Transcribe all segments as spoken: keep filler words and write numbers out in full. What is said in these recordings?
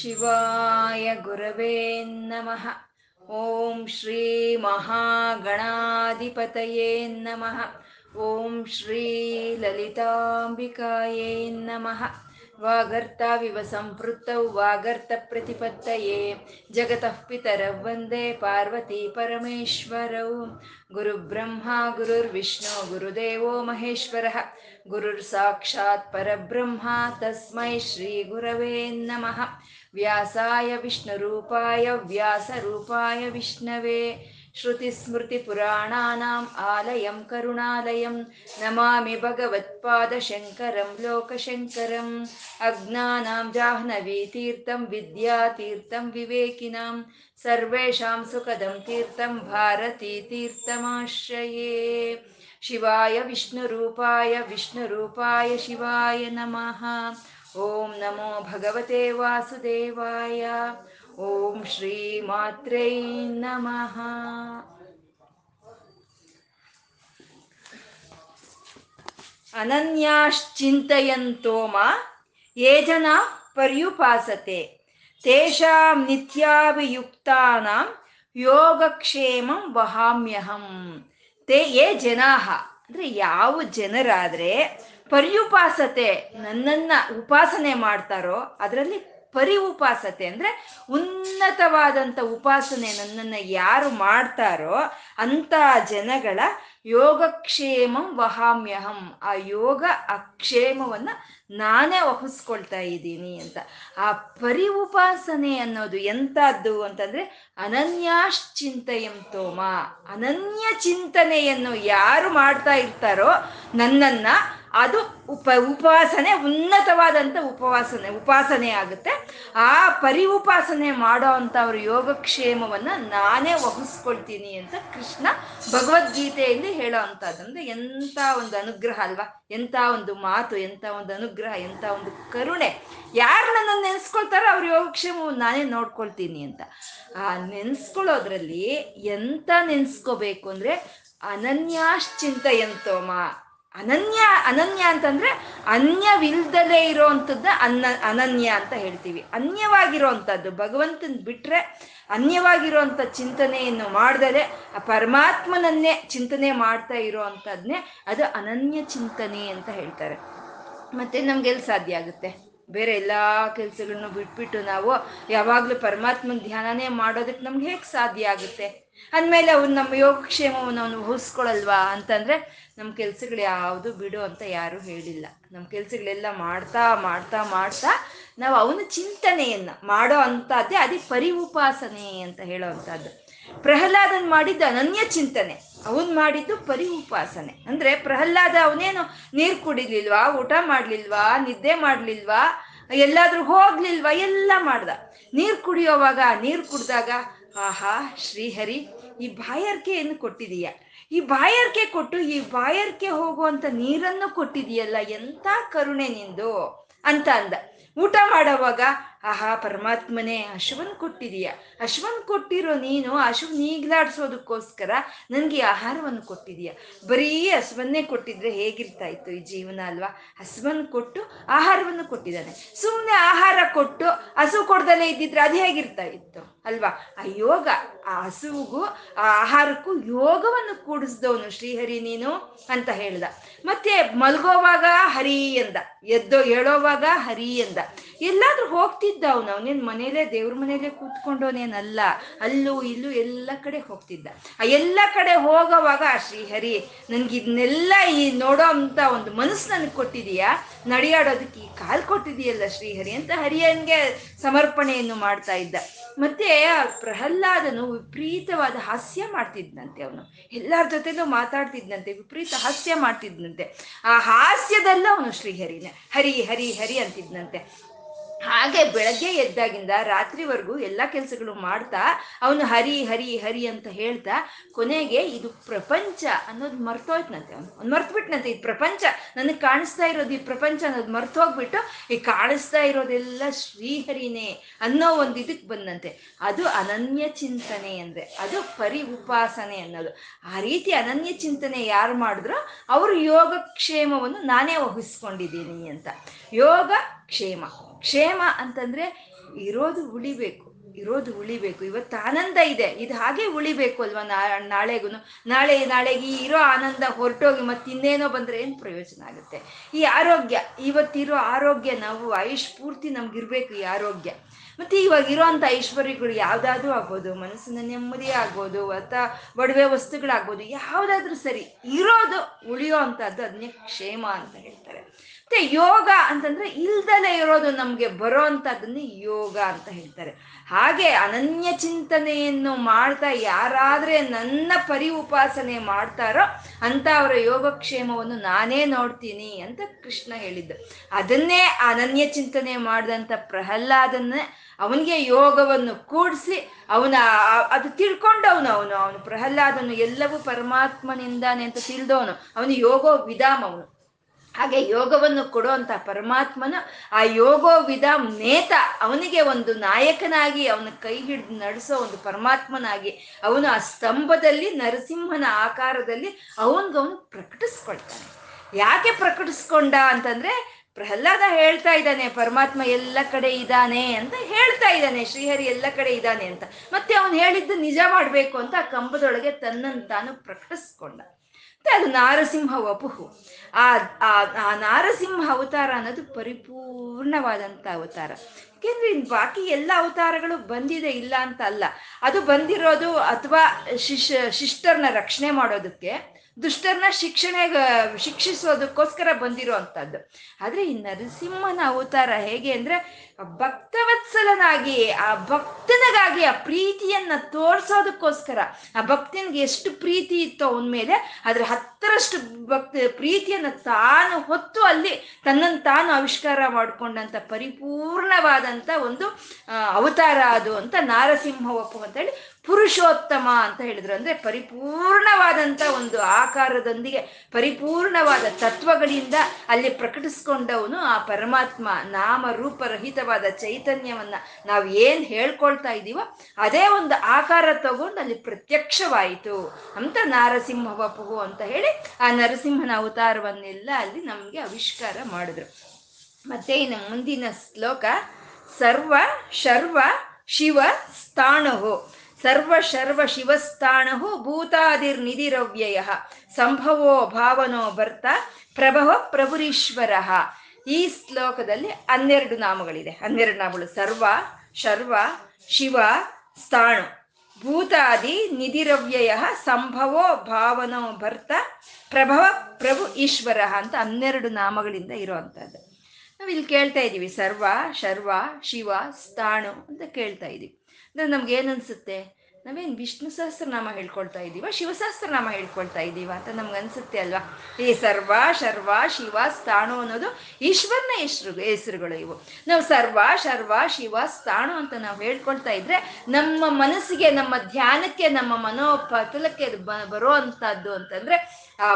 ಶಿವಾಯ ಗುರವೇ ನಮಃ. ಓಂ ಶ್ರೀ ಮಹಾಗಣಾಧಿಪತಯೇ ನಮಃ. ಓಂ ಶ್ರೀ ಲಲಿತಾಂಬಿಕಾಯೇ ನಮಃ. ವಾಗರ್ತಾವಿವ ಸಂಪೃತ್ತೌ ವಾಗರ್ತ ಪ್ರತಿಪತ್ತಯೇ ಜಗತಃ ಪಿತರೌ ವಂದೇ ಪಾರ್ವತೀ ಪರಮೇಶ್ವರೌ. ಗುರುರ್ಬ್ರಹ್ಮ ಗುರುರ್ವಿಷ್ಣು ಗುರುದೇವೋ ಮಹೇಶ್ವರಃ. ಗುರುರ್ ಸಾಕ್ಷಾತ್ ಪರಬ್ರಹ್ಮ ತಸ್ಮೈ ಶ್ರೀ ಗುರವೇ ನಮಃ. ವ್ಯಾಸಾಯ ವಿಷ್ಣುರೂಪಾಯ ವ್ಯಾಸರೂಪಾಯ ವಿಷ್ಣವೇ. ಶ್ರುತಿಸ್ಮೃತಿಪುರಾಣಾನಾಂ ಆಲಯಂ ಕರುಣಾಲಯಂ ನಮಾಮಿ ಭಗವತ್ಪಾದಶಂಕರಂ ಲೋಕಶಂಕರಂ. ಅಜ್ಞಾನಾಂ ಜಾಹ್ನವೀತೀರ್ಥಂ ವಿದ್ಯಾತೀರ್ಥಂ ವಿವೇಕಿನಾಂ ಸರ್ವೇಷಾಂ ಸುಖದಂ ತೀರ್ಥಂ ಭಾರತೀತೀರ್ಥಮಾಶ್ರಯೇ. ಶಿವಾಯ ವಿಷ್ಣುರೂಪಾಯ ವಿಷ್ಣುರೂಪಾಯ ಶಿವಾಯ ನಮಃ. ಓಂ ನಮೋ ಭಗವತೆ ವಾಸುದೇವಾಯ. ಓಂ ಶ್ರೀ ಮಾತ್ರೇ ನಮಃ. ಅನನ್ಯಾಶ್ಚಿಂತಯಂತೋಮ ಯೇ ಜನ ಪರ್ಯುಪಾಸತೆ ತೇಷಾಂ ನಿತ್ಯಾಭಿಯುಕ್ತಾನಾಂ ಯೋಗಕ್ಷೇಮಂ ವಹಾಮ್ಯಹಂ. ತೇ ಯೇ ಜನಾಃ ಅಂದರೆ ಯಾವ ಜನರಾದರೆ ಪರ್ಯುಪಾಸತೆ ನನ್ನನ್ನು ಉಪಾಸನೆ ಮಾಡ್ತಾರೋ, ಅದರಲ್ಲಿ ಪರಿ ಉಪಾಸತೆ ಅಂದರೆ ಉನ್ನತವಾದಂಥ ಉಪಾಸನೆ ನನ್ನನ್ನು ಯಾರು ಮಾಡ್ತಾರೋ ಅಂಥ ಜನಗಳ ಯೋಗಕ್ಷೇಮಂ ವಹಾಮ್ಯಹಂ, ಆ ಯೋಗ ಆ ಕ್ಷೇಮವನ್ನು ನಾನೇ ವಹಿಸ್ಕೊಳ್ತಾ ಇದ್ದೀನಿ ಅಂತ. ಆ ಪರಿ ಉಪಾಸನೆ ಅನ್ನೋದು ಎಂಥದ್ದು ಅಂತಂದರೆ ಅನನ್ಯಾಶ್ಚಿಂತಯಂತೋಮ, ಅನನ್ಯ ಚಿಂತನೆಯನ್ನು ಯಾರು ಮಾಡ್ತಾ ಇರ್ತಾರೋ ನನ್ನನ್ನು ಅದು ಉಪ ಉಪಾಸನೆ ಉನ್ನತವಾದಂಥ ಉಪವಾಸನೆ ಉಪಾಸನೆ ಆಗುತ್ತೆ. ಆ ಪರಿ ಉಪಾಸನೆ ಮಾಡೋ ಅಂಥವ್ರ ಯೋಗಕ್ಷೇಮವನ್ನು ನಾನೇ ವಹಿಸ್ಕೊಳ್ತೀನಿ ಅಂತ ಕೃಷ್ಣ ಭಗವದ್ಗೀತೆಯಲ್ಲಿ ಹೇಳೋ ಅಂಥದ್ದು. ಅಂದರೆ ಎಂಥ ಒಂದು ಅನುಗ್ರಹ ಅಲ್ವಾ, ಎಂಥ ಒಂದು ಮಾತು, ಎಂಥ ಒಂದು ಅನುಗ್ರಹ, ಎಂಥ ಒಂದು ಕರುಣೆ. ಯಾರು ನನ್ನನ್ನು ನೆನೆಸ್ಕೊಳ್ತಾರೋ ಅವ್ರ ಯೋಗಕ್ಷೇಮವನ್ನು ನಾನೇ ನೋಡ್ಕೊಳ್ತೀನಿ ಅಂತ. ಆ ನೆನೆಸ್ಕೊಳ್ಳೋದ್ರಲ್ಲಿ ಎಂಥ ನೆನೆಸ್ಕೋಬೇಕು ಅಂದರೆ ಅನನ್ಯಾಶ್ಚಿಂತಯಂತೋಮ. ಅನನ್ಯ ಅನನ್ಯ ಅಂತಂದರೆ ಅನ್ಯವಿಲ್ದಲೇ ಇರೋವಂಥದ್ದ ಅನ್ನ ಅನನ್ಯ ಅಂತ ಹೇಳ್ತೀವಿ. ಅನ್ಯವಾಗಿರೋವಂಥದ್ದು ಭಗವಂತನ ಬಿಟ್ಟರೆ ಅನ್ಯವಾಗಿರೋವಂಥ ಚಿಂತನೆಯನ್ನು ಮಾಡ್ದರೆ ಆ ಪರಮಾತ್ಮನನ್ನೇ ಚಿಂತನೆ ಮಾಡ್ತಾ ಇರೋ ಅಂಥದ್ದನ್ನೇ ಅದು ಅನನ್ಯ ಚಿಂತನೆ ಅಂತ ಹೇಳ್ತಾರೆ. ಮತ್ತು ನಮಗೆಲ್ಲಿ ಸಾಧ್ಯ ಆಗುತ್ತೆ? ಬೇರೆ ಎಲ್ಲ ಕೆಲಸಗಳನ್ನು ಬಿಟ್ಬಿಟ್ಟು ನಾವು ಯಾವಾಗಲೂ ಪರಮಾತ್ಮನ ಧ್ಯಾನನೇ ಮಾಡೋದಕ್ಕೆ ನಮ್ಗೆ ಹೇಗೆ ಸಾಧ್ಯ ಆಗುತ್ತೆ? ಅಂದಮೇಲೆ ಅವ್ನು ನಮ್ಮ ಯೋಗಕ್ಷೇಮವನ್ನು ಅವನು ವಹಿಸ್ಕೊಳ್ಳಲ್ವಾ ಅಂತಂದರೆ ನಮ್ಮ ಕೆಲಸಗಳು ಯಾವುದು ಬಿಡು ಅಂತ ಯಾರೂ ಹೇಳಿಲ್ಲ. ನಮ್ಮ ಕೆಲಸಗಳೆಲ್ಲ ಮಾಡ್ತಾ ಮಾಡ್ತಾ ಮಾಡ್ತಾ ನಾವು ಅವನ ಚಿಂತನೆಯನ್ನು ಮಾಡೋ ಅಂಥದ್ದೇ ಅದೇ ಪರಿ ಉಪಾಸನೆ ಅಂತ ಹೇಳೋ ಅಂಥದ್ದು. ಪ್ರಹ್ಲಾದನ್ ಮಾಡಿದ್ದು ಅನನ್ಯ ಚಿಂತನೆ, ಅವನು ಮಾಡಿದ್ದು ಪರಿ ಉಪಾಸನೆ. ಅಂದರೆ ಪ್ರಹ್ಲಾದ ಅವನೇನು ನೀರು ಕುಡಿಲಿಲ್ವಾ, ಊಟ ಮಾಡಲಿಲ್ವಾ, ನಿದ್ದೆ ಮಾಡಲಿಲ್ವಾ, ಎಲ್ಲಾದರೂ ಹೋಗ್ಲಿಲ್ವಾ, ಎಲ್ಲ ಮಾಡ್ದ. ನೀರು ಕುಡಿಯೋವಾಗ ನೀರು ಕುಡಿದಾಗ ಆಹಾ ಶ್ರೀಹರಿ ಈ ಬಾಯಾರಿಕೆಯನ್ನು ಕೊಟ್ಟಿದೀಯ, ಈ ಬಾಯಾರಿಕೆ ಕೊಟ್ಟು ಈ ಬಾಯಾರಿಕೆ ಹೋಗುವಂಥ ನೀರನ್ನು ಕೊಟ್ಟಿದೀಯಲ್ಲ, ಎಂಥ ಕರುಣೆ ನಿಂದು ಅಂತ ಅಂದ. ಊಟ ಮಾಡೋವಾಗ ಆಹಾ ಪರಮಾತ್ಮನೇ ಹಶುವನ್ನು ಕೊಟ್ಟಿದೀಯ, ಹಶುವನ್ನು ಕೊಟ್ಟಿರೋ ನೀನು ಹಶುವು ನೀಗ್ಲಾಡ್ಸೋದಕ್ಕೋಸ್ಕರ ನನಗೆ ಆಹಾರವನ್ನು ಕೊಟ್ಟಿದೀಯ. ಬರೀ ಹಸುವನ್ನೇ ಕೊಟ್ಟಿದ್ರೆ ಹೇಗಿರ್ತಾ ಇತ್ತು ಈ ಜೀವನ ಅಲ್ವಾ? ಹಸುವನ್ನು ಕೊಟ್ಟು ಆಹಾರವನ್ನು ಕೊಟ್ಟಿದ್ದಾನೆ. ಸುಮ್ಮನೆ ಆಹಾರ ಕೊಟ್ಟು ಹಸು ಕೊಡ್ದಲೇ ಇದ್ದಿದ್ರೆ ಅದು ಹೇಗಿರ್ತಾ ಇತ್ತು ಅಲ್ವಾ? ಆ ಯೋಗ, ಆ ಹಸುವಿಗೂ ಆ ಆಹಾರಕ್ಕೂ ಯೋಗವನ್ನು ಕೂಡಿಸ್ದವನು ಶ್ರೀಹರಿ ನೀನು ಅಂತ ಹೇಳ್ದ. ಮತ್ತೆ ಮಲ್ಗೋವಾಗ ಹರಿ ಎಂದ, ಎದ್ದೋ ಹೇಳೋವಾಗ ಹರಿ ಎಂದ. ಎಲ್ಲಾದ್ರೂ ಹೋಗ್ತಿದ್ದ ಅವನು, ಅವನೇನು ಮನೇಲೇ ದೇವ್ರ ಮನೇಲೇ ಕೂತ್ಕೊಂಡವನೇನಲ್ಲ, ಅಲ್ಲೂ ಇಲ್ಲೂ ಎಲ್ಲ ಕಡೆ ಹೋಗ್ತಿದ್ದ. ಆ ಎಲ್ಲ ಕಡೆ ಹೋಗೋವಾಗ ಶ್ರೀಹರಿ ನನಗೆ ಇದನ್ನೆಲ್ಲ ಈ ನೋಡೋ ಅಂತ ಒಂದು ಮನಸ್ಸು ನನಗೆ ಕೊಟ್ಟಿದೀಯಾ, ನಡೆಯಾಡೋದಕ್ಕೆ ಈ ಕಾಲು ಕೊಟ್ಟಿದೀಯಲ್ಲ ಶ್ರೀಹರಿ ಅಂತ ಹರಿಯನ್ಗೆ ಸಮರ್ಪಣೆಯನ್ನು ಮಾಡ್ತಾ ಇದ್ದ. ಮತ್ತೆ ಪ್ರಹ್ಲಾದನು ವಿಪರೀತವಾದ ಹಾಸ್ಯ ಮಾಡ್ತಿದ್ದಂತೆ, ಅವನು ಎಲ್ಲರ ಜೊತೆಲೂ ಮಾತಾಡ್ತಿದ್ದಂತೆ, ವಿಪರೀತ ಹಾಸ್ಯ ಮಾಡ್ತಿದ್ದಂತೆ. ಆ ಹಾಸ್ಯದಲ್ಲ ಅವನು ಶ್ರೀಹರಿನೇ ಹರಿ ಹರಿ ಹರಿ ಅಂತಿದ್ದಂತೆ. ಹಾಗೆ ಬೆಳಗ್ಗೆ ಎದ್ದಾಗಿಂದ ರಾತ್ರಿವರೆಗೂ ಎಲ್ಲ ಕೆಲಸಗಳು ಮಾಡ್ತಾ ಅವನು ಹರಿ ಹರಿ ಹರಿ ಅಂತ ಹೇಳ್ತಾ ಕೊನೆಗೆ ಇದು ಪ್ರಪಂಚ ಅನ್ನೋದು ಮರ್ತೋಯ್ತನಂತೆ. ಅವನು ಅವ್ನು ಮರ್ತುಬಿಟ್ನಂತೆ, ಈ ಪ್ರಪಂಚ ನನಗೆ ಕಾಣಿಸ್ತಾ ಇರೋದು, ಈ ಪ್ರಪಂಚ ಅನ್ನೋದು ಮರ್ತೋಗ್ಬಿಟ್ಟು ಈ ಕಾಣಿಸ್ತಾ ಇರೋದೆಲ್ಲ ಶ್ರೀಹರಿನೇ ಅನ್ನೋ ಒಂದು ಇದಕ್ಕೆ ಬಂದಂತೆ. ಅದು ಅನನ್ಯ ಚಿಂತನೆ ಅಂದರೆ ಅದು ಪರಿ ಉಪಾಸನೆ ಅನ್ನೋದು. ಆ ರೀತಿ ಅನನ್ಯ ಚಿಂತನೆ ಯಾರು ಮಾಡಿದ್ರೋ ಅವರು ಯೋಗಕ್ಷೇಮವನ್ನು ನಾನೇ ವಹಿಸ್ಕೊಂಡಿದ್ದೀನಿ ಅಂತ. ಯೋಗ ಕ್ಷೇಮ ಕ್ಷೇಮ ಅಂತಂದರೆ ಇರೋದು ಉಳಿಬೇಕು, ಇರೋದು ಉಳಿಬೇಕು. ಇವತ್ತು ಆನಂದ ಇದೆ, ಇದು ಹಾಗೆ ಉಳಿಬೇಕು ಅಲ್ವಾ. ನಾಳೆಗೂ ನಾಳೆ ನಾಳೆಗೆ ಈ ಇರೋ ಆನಂದ ಹೊರಟೋಗಿ ಮತ್ತಿನ್ನೇನೋ ಬಂದರೆ ಏನು ಪ್ರಯೋಜನ ಆಗುತ್ತೆ. ಈ ಆರೋಗ್ಯ, ಇವತ್ತಿರೋ ಆರೋಗ್ಯ, ನಾವು ಆಯುಷ್ ಪೂರ್ತಿ ನಮಗಿರ್ಬೇಕು ಈ ಆರೋಗ್ಯ. ಮತ್ತು ಇವಾಗ ಇರೋವಂಥ ಐಶ್ವರ್ಯಗಳು ಯಾವುದಾದ್ರೂ ಆಗ್ಬೋದು, ಮನಸ್ಸಿನ ನೆಮ್ಮದಿ ಆಗ್ಬೋದು, ಅಥವಾ ಒಡವೆ ವಸ್ತುಗಳಾಗ್ಬೋದು, ಯಾವುದಾದ್ರೂ ಸರಿ, ಇರೋದು ಉಳಿಯೋ ಅಂಥದ್ದು, ಅದನ್ನೇ ಕ್ಷೇಮ ಅಂತ ಹೇಳ್ತಾರೆ. ಮತ್ತು ಯೋಗ ಅಂತಂದರೆ ಇಲ್ದಲೇ ಇರೋದು ನಮಗೆ ಬರೋ ಅಂಥದ್ದನ್ನೇ ಯೋಗ ಅಂತ ಹೇಳ್ತಾರೆ. ಹಾಗೆ ಅನನ್ಯ ಚಿಂತನೆಯನ್ನು ಮಾಡ್ತಾ ಯಾರಾದರೆ ನನ್ನ ಪರಿ ಉಪಾಸನೆ ಮಾಡ್ತಾರೋ ಅಂತ ಅವರ ಯೋಗಕ್ಷೇಮವನ್ನು ನಾನೇ ನೋಡ್ತೀನಿ ಅಂತ ಕೃಷ್ಣ ಹೇಳಿದ್ದು. ಅದನ್ನೇ ಅನನ್ಯ ಚಿಂತನೆ ಮಾಡಿದಂಥ ಪ್ರಹ್ಲಾದನ್ನೇ ಅವನಿಗೆ ಯೋಗವನ್ನು ಕೂಡಿಸಿ ಅವನ ಅದು ತಿಳ್ಕೊಂಡವನು. ಅವನು ಅವನು ಪ್ರಹ್ಲಾದನು ಎಲ್ಲವೂ ಪರಮಾತ್ಮನಿಂದಾನೆ ಅಂತ ತಿಳಿದವನು. ಅವನು ಯೋಗೋ ವಿಧಾಮ್ ಅವನು. ಹಾಗೆ ಯೋಗವನ್ನು ಕೊಡುವಂಥ ಪರಮಾತ್ಮನು ಆ ಯೋಗೋ ವಿಧಾಮ್ ನೇತ, ಅವನಿಗೆ ಒಂದು ನಾಯಕನಾಗಿ, ಅವನ ಕೈ ಹಿಡಿದು ನಡೆಸೋ ಒಂದು ಪರಮಾತ್ಮನಾಗಿ ಅವನು ಆ ಸ್ತಂಭದಲ್ಲಿ ನರಸಿಂಹನ ಆಕಾರದಲ್ಲಿ ಅವನಿಗವನು ಪ್ರಕಟಿಸ್ಕೊಳ್ತಾನೆ. ಯಾಕೆ ಪ್ರಕಟಿಸ್ಕೊಂಡ ಅಂತಂದರೆ, ಪ್ರಹ್ಲಾದ ಹೇಳ್ತಾ ಇದ್ದಾನೆ ಪರಮಾತ್ಮ ಎಲ್ಲ ಕಡೆ ಇದ್ದಾನೆ ಅಂತ ಹೇಳ್ತಾ ಇದ್ದಾನೆ, ಶ್ರೀಹರಿ ಎಲ್ಲ ಕಡೆ ಇದ್ದಾನೆ ಅಂತ. ಮತ್ತೆ ಅವನು ಹೇಳಿದ್ದು ನಿಜ ಮಾಡಬೇಕು ಅಂತ ಆ ಕಂಬದೊಳಗೆ ತನ್ನನ್ನು ತಾನು ಪ್ರಕಟಿಸ್ಕೊಂಡ. ಮತ್ತೆ ಅದು ನಾರಸಿಂಹ ವಪುಹು, ಆ ಆ ನಾರಸಿಂಹ ಅವತಾರ ಅನ್ನೋದು ಪರಿಪೂರ್ಣವಾದಂಥ ಅವತಾರ. ಏಕೆಂದರೆ ಇನ್ನು ಬಾಕಿ ಎಲ್ಲ ಅವತಾರಗಳು ಬಂದಿದೆ ಇಲ್ಲ ಅಂತ ಅಲ್ಲ, ಅದು ಬಂದಿರೋದು ಅಥವಾ ಶಿಶ್ ಶಿಷ್ಟರನ್ನ ರಕ್ಷಣೆ ಮಾಡೋದಕ್ಕೆ, ದುಷ್ಟರನ್ನ ಶಿಕ್ಷಣೆ ಶಿಕ್ಷಿಸೋದಕ್ಕೋಸ್ಕರ ಬಂದಿರೋ ಅಂಥದ್ದು. ಆದರೆ ಈ ನರಸಿಂಹನ ಅವತಾರ ಹೇಗೆ ಅಂದರೆ, ಭಕ್ತವತ್ಸಲನಾಗಿ ಆ ಭಕ್ತನಿಗಾಗಿ ಆ ಪ್ರೀತಿಯನ್ನು ತೋರಿಸೋದಕ್ಕೋಸ್ಕರ, ಆ ಭಕ್ತನಿಗೆ ಎಷ್ಟು ಪ್ರೀತಿ ಇತ್ತೋ ಅವನ ಮೇಲೆ ಅದರ ಹತ್ತರಷ್ಟು ಭಕ್ತ ಪ್ರೀತಿಯನ್ನು ತಾನು ಹೊತ್ತು ಅಲ್ಲಿ ತನ್ನನ್ನು ತಾನು ಆವಿಷ್ಕಾರ ಮಾಡಿಕೊಂಡಂಥ ಪರಿಪೂರ್ಣವಾದಂಥ ಒಂದು ಅವತಾರ ಅದು ಅಂತ ನಾರಸಿಂಹ ಒಪ್ಪು ಅಂತ ಹೇಳಿ ಪುರುಷೋತ್ತಮ ಅಂತ ಹೇಳಿದ್ರು. ಅಂದರೆ ಪರಿಪೂರ್ಣವಾದಂಥ ಒಂದು ಆಕಾರದೊಂದಿಗೆ ಪರಿಪೂರ್ಣವಾದ ತತ್ವಗಳಿಂದ ಅಲ್ಲಿ ಪ್ರಕಟಿಸ್ಕೊಂಡವನು ಆ ಪರಮಾತ್ಮ. ನಾಮರೂಪರಹಿತವಾದ ಚೈತನ್ಯವನ್ನು ನಾವು ಏನು ಹೇಳ್ಕೊಳ್ತಾ ಇದ್ದೀವೋ ಅದೇ ಒಂದು ಆಕಾರ ತಗೊಂಡು ಅಲ್ಲಿ ಪ್ರತ್ಯಕ್ಷವಾಯಿತು ಅಂತ ನಾರಸಿಂಹ ವಪುಹು ಅಂತ ಹೇಳಿ ಆ ನರಸಿಂಹನ ಅವತಾರವನ್ನೆಲ್ಲ ಅಲ್ಲಿ ನಮಗೆ ಆವಿಷ್ಕಾರ ಮಾಡಿದ್ರು. ಮತ್ತೆ ಇನ್ನು ಮುಂದಿನ ಶ್ಲೋಕ, ಸರ್ವ ಶರ್ವ ಶಿವ ಸ್ಥಾಣುಹು ಸರ್ವ ಶರ್ವ ಶಿವಸ್ಥಾಣು ಭೂತಾದಿರ್ ನಿಧಿರವ್ಯಯ ಸಂಭವೋ ಭಾವನೋ ಭರ್ತ ಪ್ರಭವ ಪ್ರಭುರೀಶ್ವರ. ಈ ಶ್ಲೋಕದಲ್ಲಿ ಹನ್ನೆರಡು ನಾಮಗಳಿದೆ. ಹನ್ನೆರಡು ನಾಮಗಳು ಸರ್ವ ಶರ್ವ ಶಿವ ಸ್ಥಾಣು ಭೂತಾದಿ ನಿಧಿರವ್ಯಯ ಸಂಭವೋ ಭಾವನೋ ಭರ್ತ ಪ್ರಭವ ಪ್ರಭು ಈಶ್ವರ ಅಂತ ಹನ್ನೆರಡು ನಾಮಗಳಿಂದ ಇರುವಂಥದ್ದು ನಾವು ಇಲ್ಲಿ ಕೇಳ್ತಾ ಇದ್ದೀವಿ. ಸರ್ವ ಶರ್ವ ಶಿವ ಸ್ಥಾಣು ಅಂತ ಕೇಳ್ತಾ ಇದ್ದೀವಿ. ನಮ್ಗೆ ಏನನ್ಸುತ್ತೆ, ನಾವೇನು ವಿಷ್ಣು ಸಹಸ್ರನಾಮ ಹೇಳ್ಕೊಳ್ತಾ ಇದ್ದೀವ, ಶಿವಸಹಸ್ರನಾಮ ಹೇಳ್ಕೊಳ್ತಾ ಇದ್ದೀವ ಅಂತ ನಮ್ಗೆ ಅನ್ಸುತ್ತೆ ಅಲ್ವಾ. ಈ ಸರ್ವ ಶರ್ವ ಶಿವ ಸ್ಥಾಣು ಅನ್ನೋದು ಈಶ್ವರನ ಹೆಸರು ಹೆಸರುಗಳು ಇವು. ನಾವು ಸರ್ವ ಶರ್ವ ಶಿವ ಸ್ಥಾಣು ಅಂತ ನಾವು ಹೇಳ್ಕೊಳ್ತಾ ಇದ್ರೆ ನಮ್ಮ ಮನಸ್ಸಿಗೆ, ನಮ್ಮ ಧ್ಯಾನಕ್ಕೆ, ನಮ್ಮ ಮನೋಪತಲಕ್ಕೆ ಬರೋ ಅಂಥದ್ದು ಅಂತಂದ್ರೆ ಆ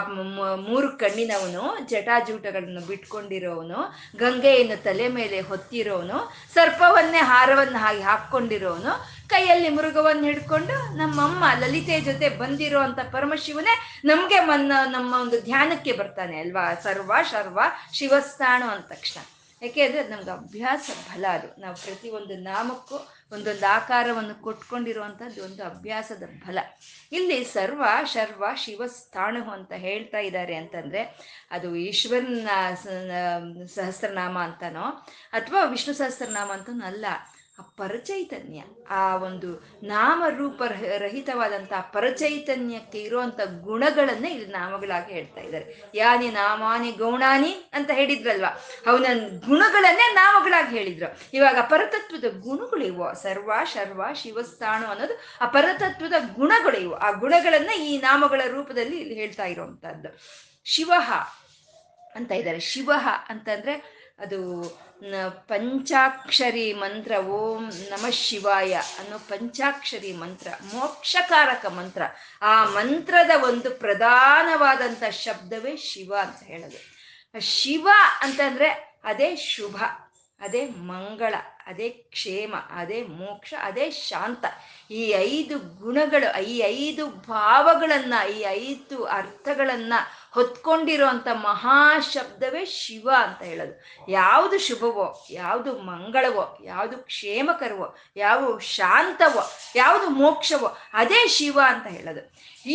ಮೂರು ಕಣ್ಣಿನವನು, ಜಟಾಜೂಟಗಳನ್ನು ಬಿಟ್ಕೊಂಡಿರೋವನು, ಗಂಗೆಯನ್ನು ತಲೆ ಮೇಲೆ ಹೊತ್ತಿರೋನು, ಸರ್ಪವನ್ನೇ ಹಾರವನ್ನು ಹಾಗೆ ಹಾಕ್ಕೊಂಡಿರೋನು, ಕೈಯಲ್ಲಿ ಮೃಗವನ್ನು ಹಿಡ್ಕೊಂಡು ನಮ್ಮಮ್ಮ ಲಲಿತೆ ಜೊತೆ ಬಂದಿರೋ ಅಂಥ ಪರಮಶಿವನೇ ನಮಗೆ ಮನ್ನ ನಮ್ಮ ಒಂದು ಧ್ಯಾನಕ್ಕೆ ಬರ್ತಾನೆ ಅಲ್ವಾ. ಸರ್ವ ಶರ್ವ ಶಿವಸ್ಥಾಣು ಅಂದ ತಕ್ಷಣ ಯಾಕೆ ಅಂದರೆ ಅದು ನಮ್ಗೆ ಅಭ್ಯಾಸ ಬಲ. ಅದು ನಾವು ಪ್ರತಿಯೊಂದು ನಾಮಕ್ಕೂ ಒಂದೊಂದು ಆಕಾರವನ್ನು ಕೊಟ್ಕೊಂಡಿರುವಂಥದ್ದು ಒಂದು ಅಭ್ಯಾಸದ ಬಲ. ಇಲ್ಲಿ ಸರ್ವ ಶರ್ವ ಶಿವಸ್ಥಾಣು ಅಂತ ಹೇಳ್ತಾ ಇದ್ದಾರೆ ಅಂತಂದರೆ ಅದು ಈಶ್ವರನ ಸಹಸ್ರನಾಮ ಅಂತನೋ ಅಥವಾ ವಿಷ್ಣು ಸಹಸ್ರನಾಮ ಅಂತನೋ ಅಲ್ಲ. ಆ ಪರಚೈತನ್ಯ, ಆ ಒಂದು ನಾಮರೂಪ ರಹಿತವಾದಂಥ ಪರಚೈತನ್ಯಕ್ಕೆ ಇರುವಂಥ ಗುಣಗಳನ್ನೇ ಇಲ್ಲಿ ನಾಮಗಳಾಗಿ ಹೇಳ್ತಾ ಇದ್ದಾರೆ. ಯಾನಿ ನಾಮಾನಿ ಗೌಣಾನಿ ಅಂತ ಹೇಳಿದ್ರಲ್ವ, ಅವನ ಗುಣಗಳನ್ನೇ ನಾಮಗಳಾಗಿ ಹೇಳಿದ್ರು. ಇವಾಗ ಅಪರತತ್ವದ ಗುಣಗಳಿವು, ಸರ್ವ ಶರ್ವ ಶಿವಸ್ಥಾಣು ಅನ್ನೋದು ಅಪರತತ್ವದ ಗುಣಗಳಿವು. ಆ ಗುಣಗಳನ್ನ ಈ ನಾಮಗಳ ರೂಪದಲ್ಲಿ ಇಲ್ಲಿ ಹೇಳ್ತಾ ಇರುವಂತಹದ್ದು. ಶಿವ ಅಂತ ಇದ್ದಾರೆ. ಶಿವ ಅಂತಂದ್ರೆ ಅದು ಪಂಚಾಕ್ಷರಿ ಮಂತ್ರ, ಓಂ ನಮಃ ಶಿವಾಯ ಅನ್ನೋ ಪಂಚಾಕ್ಷರಿ ಮಂತ್ರ, ಮೋಕ್ಷಕಾರಕ ಮಂತ್ರ. ಆ ಮಂತ್ರದ ಒಂದು ಪ್ರಧಾನವಾದಂಥ ಶಬ್ದವೇ ಶಿವ ಅಂತ ಹೇಳೋದು. ಶಿವ ಅಂತಂದರೆ ಅದೇ ಶುಭ, ಅದೇ ಮಂಗಳ, ಅದೇ ಕ್ಷೇಮ, ಅದೇ ಮೋಕ್ಷ, ಅದೇ ಶಾಂತ. ಈ ಐದು ಗುಣಗಳು, ಈ ಐದು ಭಾವಗಳನ್ನು, ಈ ಐದು ಅರ್ಥಗಳನ್ನು ಹೊತ್ಕೊಂಡಿರೋಂಥ ಮಹಾಶಬ್ದವೇ ಶಿವ ಅಂತ ಹೇಳೋದು. ಯಾವುದು ಶುಭವೋ, ಯಾವುದು ಮಂಗಳವೋ, ಯಾವುದು ಕ್ಷೇಮಕರವೋ, ಯಾವುದು ಶಾಂತವೋ, ಯಾವುದು ಮೋಕ್ಷವೋ, ಅದೇ ಶಿವ ಅಂತ ಹೇಳೋದು.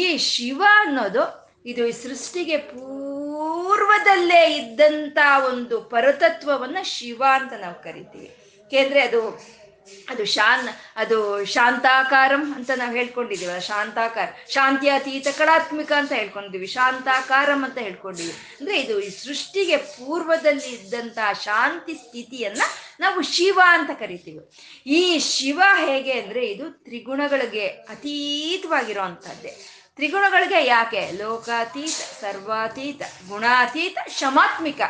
ಈ ಶಿವ ಅನ್ನೋದು ಇದು ಸೃಷ್ಟಿಗೆ ಪೂರ್ವದಲ್ಲೇ ಇದ್ದಂಥ ಒಂದು ಪರತತ್ವವನ್ನು ಶಿವ ಅಂತ ನಾವು ಕರಿತೀವಿ. ಏಕೆಂದರೆ ಅದು ಅದು ಶಾನ್ ಅದು ಶಾಂತಾಕಾರಂ ಅಂತ ನಾವು ಹೇಳ್ಕೊಂಡಿದ್ದೀವಲ್ಲ, ಶಾಂತಾಕಾರ, ಶಾಂತ್ಯಾತೀತ ಕಳಾತ್ಮಿಕ ಅಂತ ಹೇಳ್ಕೊಂಡಿದ್ದೀವಿ, ಶಾಂತಾಕಾರಂ ಅಂತ ಹೇಳ್ಕೊಂಡಿದ್ದೀವಿ. ಅಂದರೆ ಇದು ಈ ಸೃಷ್ಟಿಗೆ ಪೂರ್ವದಲ್ಲಿ ಇದ್ದಂತಹ ಶಾಂತಿ ಸ್ಥಿತಿಯನ್ನು ನಾವು ಶಿವ ಅಂತ ಕರಿತೀವಿ. ಈ ಶಿವ ಹೇಗೆ ಅಂದರೆ ಇದು ತ್ರಿಗುಣಗಳಿಗೆ ಅತೀತವಾಗಿರುವಂಥದ್ದೇ. ತ್ರಿಗುಣಗಳಿಗೆ ಯಾಕೆ? ಲೋಕಾತೀತ, ಸರ್ವಾತೀತ, ಗುಣಾತೀತ, ಶಮಾತ್ಮಿಕ,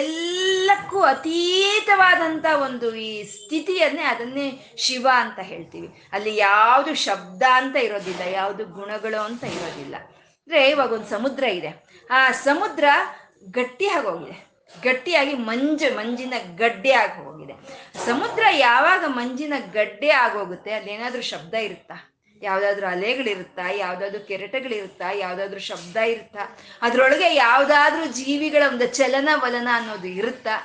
ಎಲ್ಲಕ್ಕೂ ಅತೀತವಾದಂಥ ಒಂದು ಈ ಸ್ಥಿತಿಯನ್ನೇ ಅದನ್ನೇ ಶಿವ ಅಂತ ಹೇಳ್ತೀವಿ. ಅಲ್ಲಿ ಯಾವುದು ಶಬ್ದ ಅಂತ ಇರೋದಿಲ್ಲ, ಯಾವುದು ಗುಣಗಳು ಅಂತ ಇರೋದಿಲ್ಲ. ಅಂದರೆ ಇವಾಗ ಒಂದು ಸಮುದ್ರ ಇದೆ, ಆ ಸಮುದ್ರ ಗಟ್ಟಿ ಆಗೋಗಿದೆ, ಗಟ್ಟಿಯಾಗಿ ಮಂಜು ಮಂಜಿನ ಗಡ್ಡೆ ಆಗಿ ಹೋಗಿದೆ. ಸಮುದ್ರ ಯಾವಾಗ ಮಂಜಿನ ಗಡ್ಡೆ ಆಗೋಗುತ್ತೆ, ಅಲ್ಲೇನಾದರೂ ಶಬ್ದ ಇರುತ್ತಾ? ಯಾವುದಾದ್ರೂ ಅಲೆಗಳಿರುತ್ತಾ? ಯಾವುದಾದ್ರೂ ಕೆರೆಟಗಳಿರುತ್ತಾ? ಯಾವುದಾದ್ರೂ ಶಬ್ದ ಇರುತ್ತಾ? ಅದರೊಳಗೆ ಯಾವುದಾದ್ರೂ ಜೀವಿಗಳ ಒಂದು ಚಲನವಲನ ಅನ್ನೋದು ಇರುತ್ತಾ?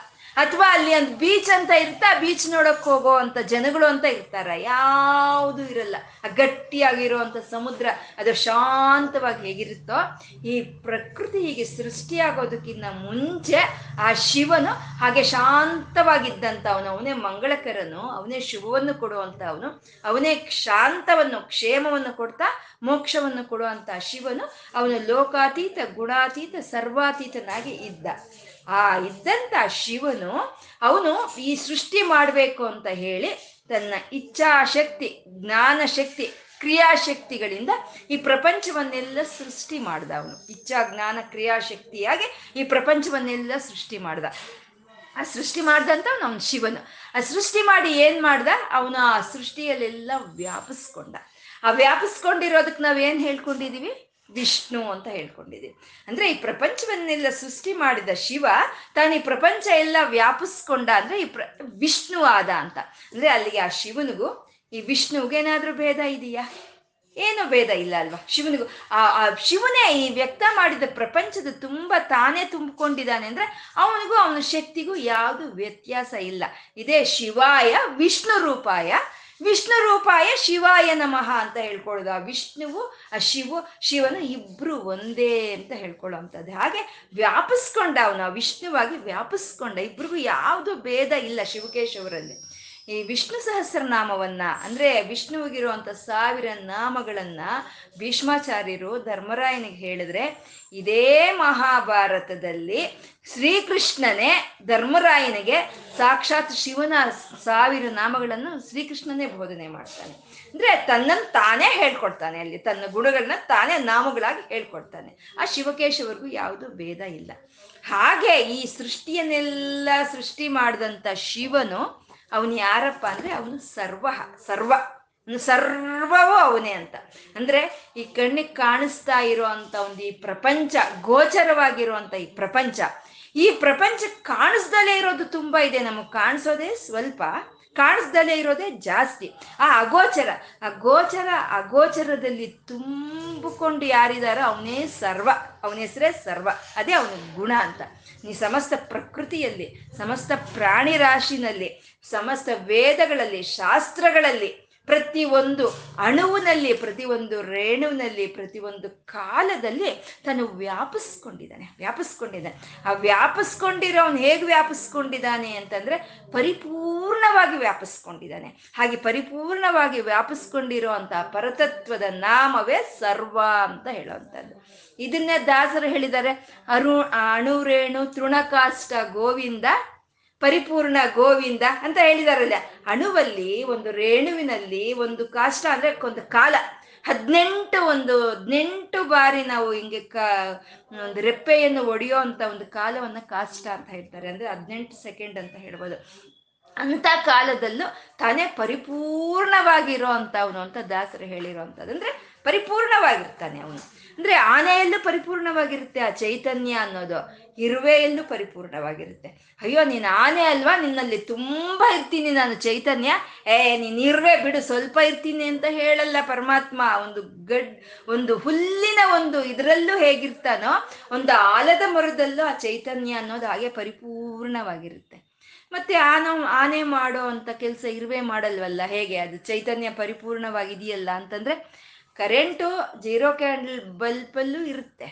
ಅಥವಾ ಅಲ್ಲಿ ಒಂದು ಬೀಚ್ ಅಂತ ಇರ್ತಾ, ಬೀಚ್ ನೋಡಕ್ಕೆ ಹೋಗೋ ಅಂತ ಜನಗಳು ಅಂತ ಇರ್ತಾರ? ಯಾವುದೂ ಇರಲ್ಲ. ಆ ಗಟ್ಟಿಯಾಗಿರುವಂಥ ಸಮುದ್ರ ಅದು ಶಾಂತವಾಗಿ ಹೇಗಿರುತ್ತೋ, ಈ ಪ್ರಕೃತಿ ಹೀಗೆ ಸೃಷ್ಟಿಯಾಗೋದಕ್ಕಿಂತ ಮುಂಚೆ ಆ ಶಿವನು ಹಾಗೆ ಶಾಂತವಾಗಿದ್ದಂಥ ಅವನು, ಅವನೇ ಮಂಗಳಕರನು, ಅವನೇ ಶುಭವನ್ನು ಕೊಡುವಂಥ ಅವನು, ಅವನೇ ಶಾಂತವನ್ನು ಕ್ಷೇಮವನ್ನು ಕೊಡ್ತಾ ಮೋಕ್ಷವನ್ನು ಕೊಡುವಂಥ ಶಿವನು, ಅವನು ಲೋಕಾತೀತ, ಗುಣಾತೀತ, ಸರ್ವಾತೀತನಾಗಿ ಇದ್ದ. ಆ ಇದ್ದಂಥ ಶಿವನು ಅವನು ಈ ಸೃಷ್ಟಿ ಮಾಡಬೇಕು ಅಂತ ಹೇಳಿ ತನ್ನ ಇಚ್ಛಾಶಕ್ತಿ, ಜ್ಞಾನಶಕ್ತಿ, ಕ್ರಿಯಾಶಕ್ತಿಗಳಿಂದ ಈ ಪ್ರಪಂಚವನ್ನೆಲ್ಲ ಸೃಷ್ಟಿ ಮಾಡ್ದ. ಅವನು ಇಚ್ಛಾ ಜ್ಞಾನ ಕ್ರಿಯಾಶಕ್ತಿಯಾಗಿ ಈ ಪ್ರಪಂಚವನ್ನೆಲ್ಲ ಸೃಷ್ಟಿ ಮಾಡ್ದ. ಆ ಸೃಷ್ಟಿ ಮಾಡ್ದಂಥ ನಮ್ಮ ಶಿವನು ಆ ಸೃಷ್ಟಿ ಮಾಡಿ ಏನು ಮಾಡ್ದ? ಅವನು ಆ ಸೃಷ್ಟಿಯಲ್ಲೆಲ್ಲ ವ್ಯಾಪಿಸ್ಕೊಂಡ. ಆ ವ್ಯಾಪಿಸ್ಕೊಂಡಿರೋದಕ್ಕೆ ನಾವೇನು ಹೇಳ್ಕೊಂಡಿದ್ದೀವಿ? ವಿಷ್ಣು ಅಂತ ಹೇಳ್ಕೊಂಡಿದ್ದೀವಿ. ಅಂದರೆ ಈ ಪ್ರಪಂಚವನ್ನೆಲ್ಲ ಸೃಷ್ಟಿ ಮಾಡಿದ ಶಿವ ತಾನು ಈ ಪ್ರಪಂಚ ಎಲ್ಲ ವ್ಯಾಪಿಸ್ಕೊಂಡ ಅಂದರೆ ಈ ಪ್ರ ವಿಷ್ಣು ಆದ ಅಂತ. ಅಂದರೆ ಅಲ್ಲಿಗೆ ಆ ಶಿವನಿಗೂ ಈ ವಿಷ್ಣುವಿಗೆ ಏನಾದರೂ ಭೇದ ಇದೆಯಾ? ಏನೋ ಭೇದ ಇಲ್ಲ ಅಲ್ವಾ? ಶಿವನಿಗೂ ಆ ಆ ಶಿವನೇ ಈ ವ್ಯಕ್ತ ಮಾಡಿದ ಪ್ರಪಂಚದ ತುಂಬ ತಾನೇ ತುಂಬಿಕೊಂಡಿದ್ದಾನೆ. ಅಂದರೆ ಅವನಿಗೂ ಅವನ ಶಕ್ತಿಗೂ ಯಾವುದು ವ್ಯತ್ಯಾಸ ಇಲ್ಲ. ಇದೇ ಶಿವಾಯ ವಿಷ್ಣು ರೂಪಾಯ, ವಿಷ್ಣು ರೂಪಾಯ ಶಿವಾಯ ನಮಃ ಅಂತ ಹೇಳ್ಕೊಳ್ಳೋದು. ಆ ವಿಷ್ಣುವು ಆ ಶಿವ ಶಿವನು ಇಬ್ರು ಒಂದೇ ಅಂತ ಹೇಳ್ಕೊಳ್ಳೋ ಅಂಥದ್ದು. ಹಾಗೆ ವ್ಯಾಪಿಸ್ಕೊಂಡ ಅವನು ವಿಷ್ಣುವಾಗಿ ವ್ಯಾಪಿಸ್ಕೊಂಡ. ಇಬ್ರಿಗೂ ಯಾವುದು ಭೇದ ಇಲ್ಲ ಶಿವಕೇಶವರಲ್ಲಿ. ಈ ವಿಷ್ಣು ಸಹಸ್ರನಾಮವನ್ನು, ಅಂದರೆ ವಿಷ್ಣುವಿಗಿರುವಂಥ ಸಾವಿರ ನಾಮಗಳನ್ನು ಭೀಷ್ಮಾಚಾರ್ಯರು ಧರ್ಮರಾಯನಿಗೆ ಹೇಳಿದ್ರೆ, ಇದೇ ಮಹಾಭಾರತದಲ್ಲಿ ಶ್ರೀಕೃಷ್ಣನೇ ಧರ್ಮರಾಯನಿಗೆ ಸಾಕ್ಷಾತ್ ಶಿವನ ಸಾವಿರ ನಾಮಗಳನ್ನು ಶ್ರೀಕೃಷ್ಣನೇ ಬೋಧನೆ ಮಾಡ್ತಾನೆ. ಅಂದರೆ ತನ್ನನ್ನು ತಾನೇ ಹೇಳ್ಕೊಡ್ತಾನೆ, ಅಲ್ಲಿ ತನ್ನ ಗುಣಗಳನ್ನ ತಾನೇ ನಾಮಗಳಾಗಿ ಹೇಳ್ಕೊಡ್ತಾನೆ. ಆ ಶಿವಕೇಶವರಿಗೂ ಯಾವುದೂ ಭೇದ ಇಲ್ಲ. ಹಾಗೆ ಈ ಸೃಷ್ಟಿಯನ್ನೆಲ್ಲ ಸೃಷ್ಟಿ ಮಾಡಿದಂಥ ಶಿವನು ಅವನು ಯಾರಪ್ಪ ಅಂದರೆ ಅವನು ಸರ್ವ ಸರ್ವ ಸರ್ವವೂ ಅವನೇ ಅಂತ. ಅಂದರೆ ಈ ಕಣ್ಣಿಗೆ ಕಾಣಿಸ್ತಾ ಇರೋವಂಥ ಒಂದು ಈ ಪ್ರಪಂಚ, ಗೋಚರವಾಗಿರುವಂಥ ಈ ಪ್ರಪಂಚ, ಈ ಪ್ರಪಂಚ ಕಾಣಿಸ್ದಲೇ ಇರೋದು ತುಂಬ ಇದೆ. ನಮಗೆ ಕಾಣಿಸೋದೇ ಸ್ವಲ್ಪ, ಕಾಣಿಸ್ದಲೇ ಇರೋದೇ ಜಾಸ್ತಿ. ಆ ಅಗೋಚರ ಆ ಗೋಚರ ಅಗೋಚರದಲ್ಲಿ ತುಂಬಿಕೊಂಡು ಯಾರಿದಾರೋ ಅವನೇ ಸರ್ವ, ಅವನ ಹೆಸರೇ ಸರ್ವ. ಅದೇ ಅವನ ಗುಣ ಅಂತ. ಈ ಸಮಸ್ತ ಪ್ರಕೃತಿಯಲ್ಲಿ, ಸಮಸ್ತ ಪ್ರಾಣಿ ರಾಶಿನಲ್ಲಿ, ಸಮಸ್ತ ವೇದಗಳಲ್ಲಿ, ಶಾಸ್ತ್ರಗಳಲ್ಲಿ, ಪ್ರತಿಯೊಂದು ಅಣುವಿನಲ್ಲಿ, ಪ್ರತಿಯೊಂದು ರೇಣುವಿನಲ್ಲಿ, ಪ್ರತಿಯೊಂದು ಕಾಲದಲ್ಲಿ ತಾನು ವ್ಯಾಪಿಸ್ಕೊಂಡಿದ್ದಾನೆ ವ್ಯಾಪಿಸ್ಕೊಂಡಿದ್ದಾನೆ ಆ ವ್ಯಾಪಿಸ್ಕೊಂಡಿರೋ ಅವನು ಹೇಗೆ ವ್ಯಾಪಿಸ್ಕೊಂಡಿದ್ದಾನೆ ಅಂತಂದರೆ ಪರಿಪೂರ್ಣವಾಗಿ ವ್ಯಾಪಿಸ್ಕೊಂಡಿದ್ದಾನೆ. ಹಾಗೆ ಪರಿಪೂರ್ಣವಾಗಿ ವ್ಯಾಪಿಸ್ಕೊಂಡಿರೋ ಅಂತಹ ಪರತತ್ವದ ನಾಮವೇ ಸರ್ವ ಅಂತ ಹೇಳುವಂಥದ್ದು. ಇದನ್ನೇ ದಾಸರು ಹೇಳಿದ್ದಾರೆ, ಅರು ಅಣುರೇಣು ತೃಣಕಾಷ್ಟ ಗೋವಿಂದ ಪರಿಪೂರ್ಣ ಗೋವಿಂದ ಅಂತ ಹೇಳಿದಾರಲ್ಲ. ಅಣುವಲ್ಲಿ, ಒಂದು ರೇಣುವಿನಲ್ಲಿ, ಒಂದು ಕಾಷ್ಟ ಅಂದರೆ ಒಂದು ಕಾಲ, ಹದಿನೆಂಟು ಒಂದು ಹದಿನೆಂಟು ಬಾರಿ ನಾವು ಹಿಂಗೆ ಕ ಒಂದು ರೆಪ್ಪೆಯನ್ನು ಒಡೆಯೋ ಅಂಥ ಒಂದು ಕಾಲವನ್ನು ಕಾಷ್ಟ ಅಂತ ಹೇಳ್ತಾರೆ. ಅಂದರೆ ಹದಿನೆಂಟು ಸೆಕೆಂಡ್ ಅಂತ ಹೇಳ್ಬೋದು. ಅಂಥ ಕಾಲದಲ್ಲೂ ತಾನೇ ಪರಿಪೂರ್ಣವಾಗಿರೋ ಅಂಥವನು ಅಂತ ದಾಸರು ಹೇಳಿರೋ ಅಂಥದ್ದು. ಅಂದರೆ ಪರಿಪೂರ್ಣವಾಗಿರ್ತಾನೆ ಅವನು. ಅಂದ್ರೆ ಆನೆಯಲ್ಲೂ ಪರಿಪೂರ್ಣವಾಗಿರುತ್ತೆ ಆ ಚೈತನ್ಯ ಅನ್ನೋದು, ಇರುವೆಯಲ್ಲೂ ಪರಿಪೂರ್ಣವಾಗಿರುತ್ತೆ. ಅಯ್ಯೋ ನೀನು ಆನೆ ಅಲ್ವಾ, ನಿನ್ನಲ್ಲಿ ತುಂಬಾ ಇರ್ತೀನಿ ನಾನು ಚೈತನ್ಯ, ಏ ನೀನು ಇರುವೆ ಬಿಡು ಸ್ವಲ್ಪ ಇರ್ತೀನಿ ಅಂತ ಹೇಳಲ್ಲ ಪರಮಾತ್ಮ. ಒಂದು ಗಡ್ ಒಂದು ಹುಲ್ಲಿನ ಒಂದು ಇದರಲ್ಲೂ ಹೇಗಿರ್ತಾನೋ ಒಂದು ಆಲದ ಮರದಲ್ಲೂ ಆ ಚೈತನ್ಯ ಅನ್ನೋದು ಹಾಗೆ ಪರಿಪೂರ್ಣವಾಗಿರುತ್ತೆ. ಮತ್ತೆ ಆನ ಆನೆ ಮಾಡೋ ಅಂತ ಕೆಲಸ ಇರುವೆ ಮಾಡಲ್ವಲ್ಲ, ಹೇಗೆ ಅದು ಚೈತನ್ಯ ಪರಿಪೂರ್ಣವಾಗಿದೆಯಲ್ಲ ಅಂತಂದ್ರೆ, ಕರೆಂಟು ಜೀರೋ ಕ್ಯಾಂಡಲ್ ಬಲ್ಬಲ್ಲೂ ಇರುತ್ತೆ,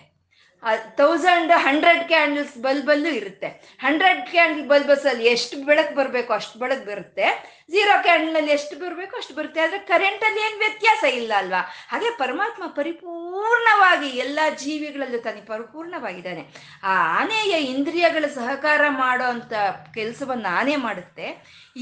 ತೌಸಂಡ್ ಹಂಡ್ರೆಡ್ ಕ್ಯಾಂಡಲ್ಸ್ ಬಲ್ಬಲ್ಲೂ ಇರುತ್ತೆ. ಹಂಡ್ರೆಡ್ ಕ್ಯಾಂಡಲ್ ಬಲ್ಬಸ್ಸಲ್ಲಿ ಎಷ್ಟು ಬೆಳಕು ಬರಬೇಕು ಅಷ್ಟು ಬೆಳಕು ಬರುತ್ತೆ, ಜೀರೋ ಕ್ಯಾಂಡಲಲ್ಲಿ ಎಷ್ಟು ಬರಬೇಕು ಅಷ್ಟು ಬರುತ್ತೆ. ಆದರೆ ಕರೆಂಟಲ್ಲಿ ಏನು ವ್ಯತ್ಯಾಸ ಇಲ್ಲ ಅಲ್ವಾ. ಹಾಗೆ ಪರಮಾತ್ಮ ಪರಿಪೂರ್ಣವಾಗಿ ಎಲ್ಲ ಜೀವಿಗಳಲ್ಲೂ ತಾನು ಪರಿಪೂರ್ಣವಾಗಿದ್ದಾನೆ. ಆ ಆನೆಯ ಇಂದ್ರಿಯಗಳ ಸಹಕಾರ ಮಾಡೋ ಅಂಥ ಕೆಲಸವನ್ನು ಆನೆ ಮಾಡುತ್ತೆ,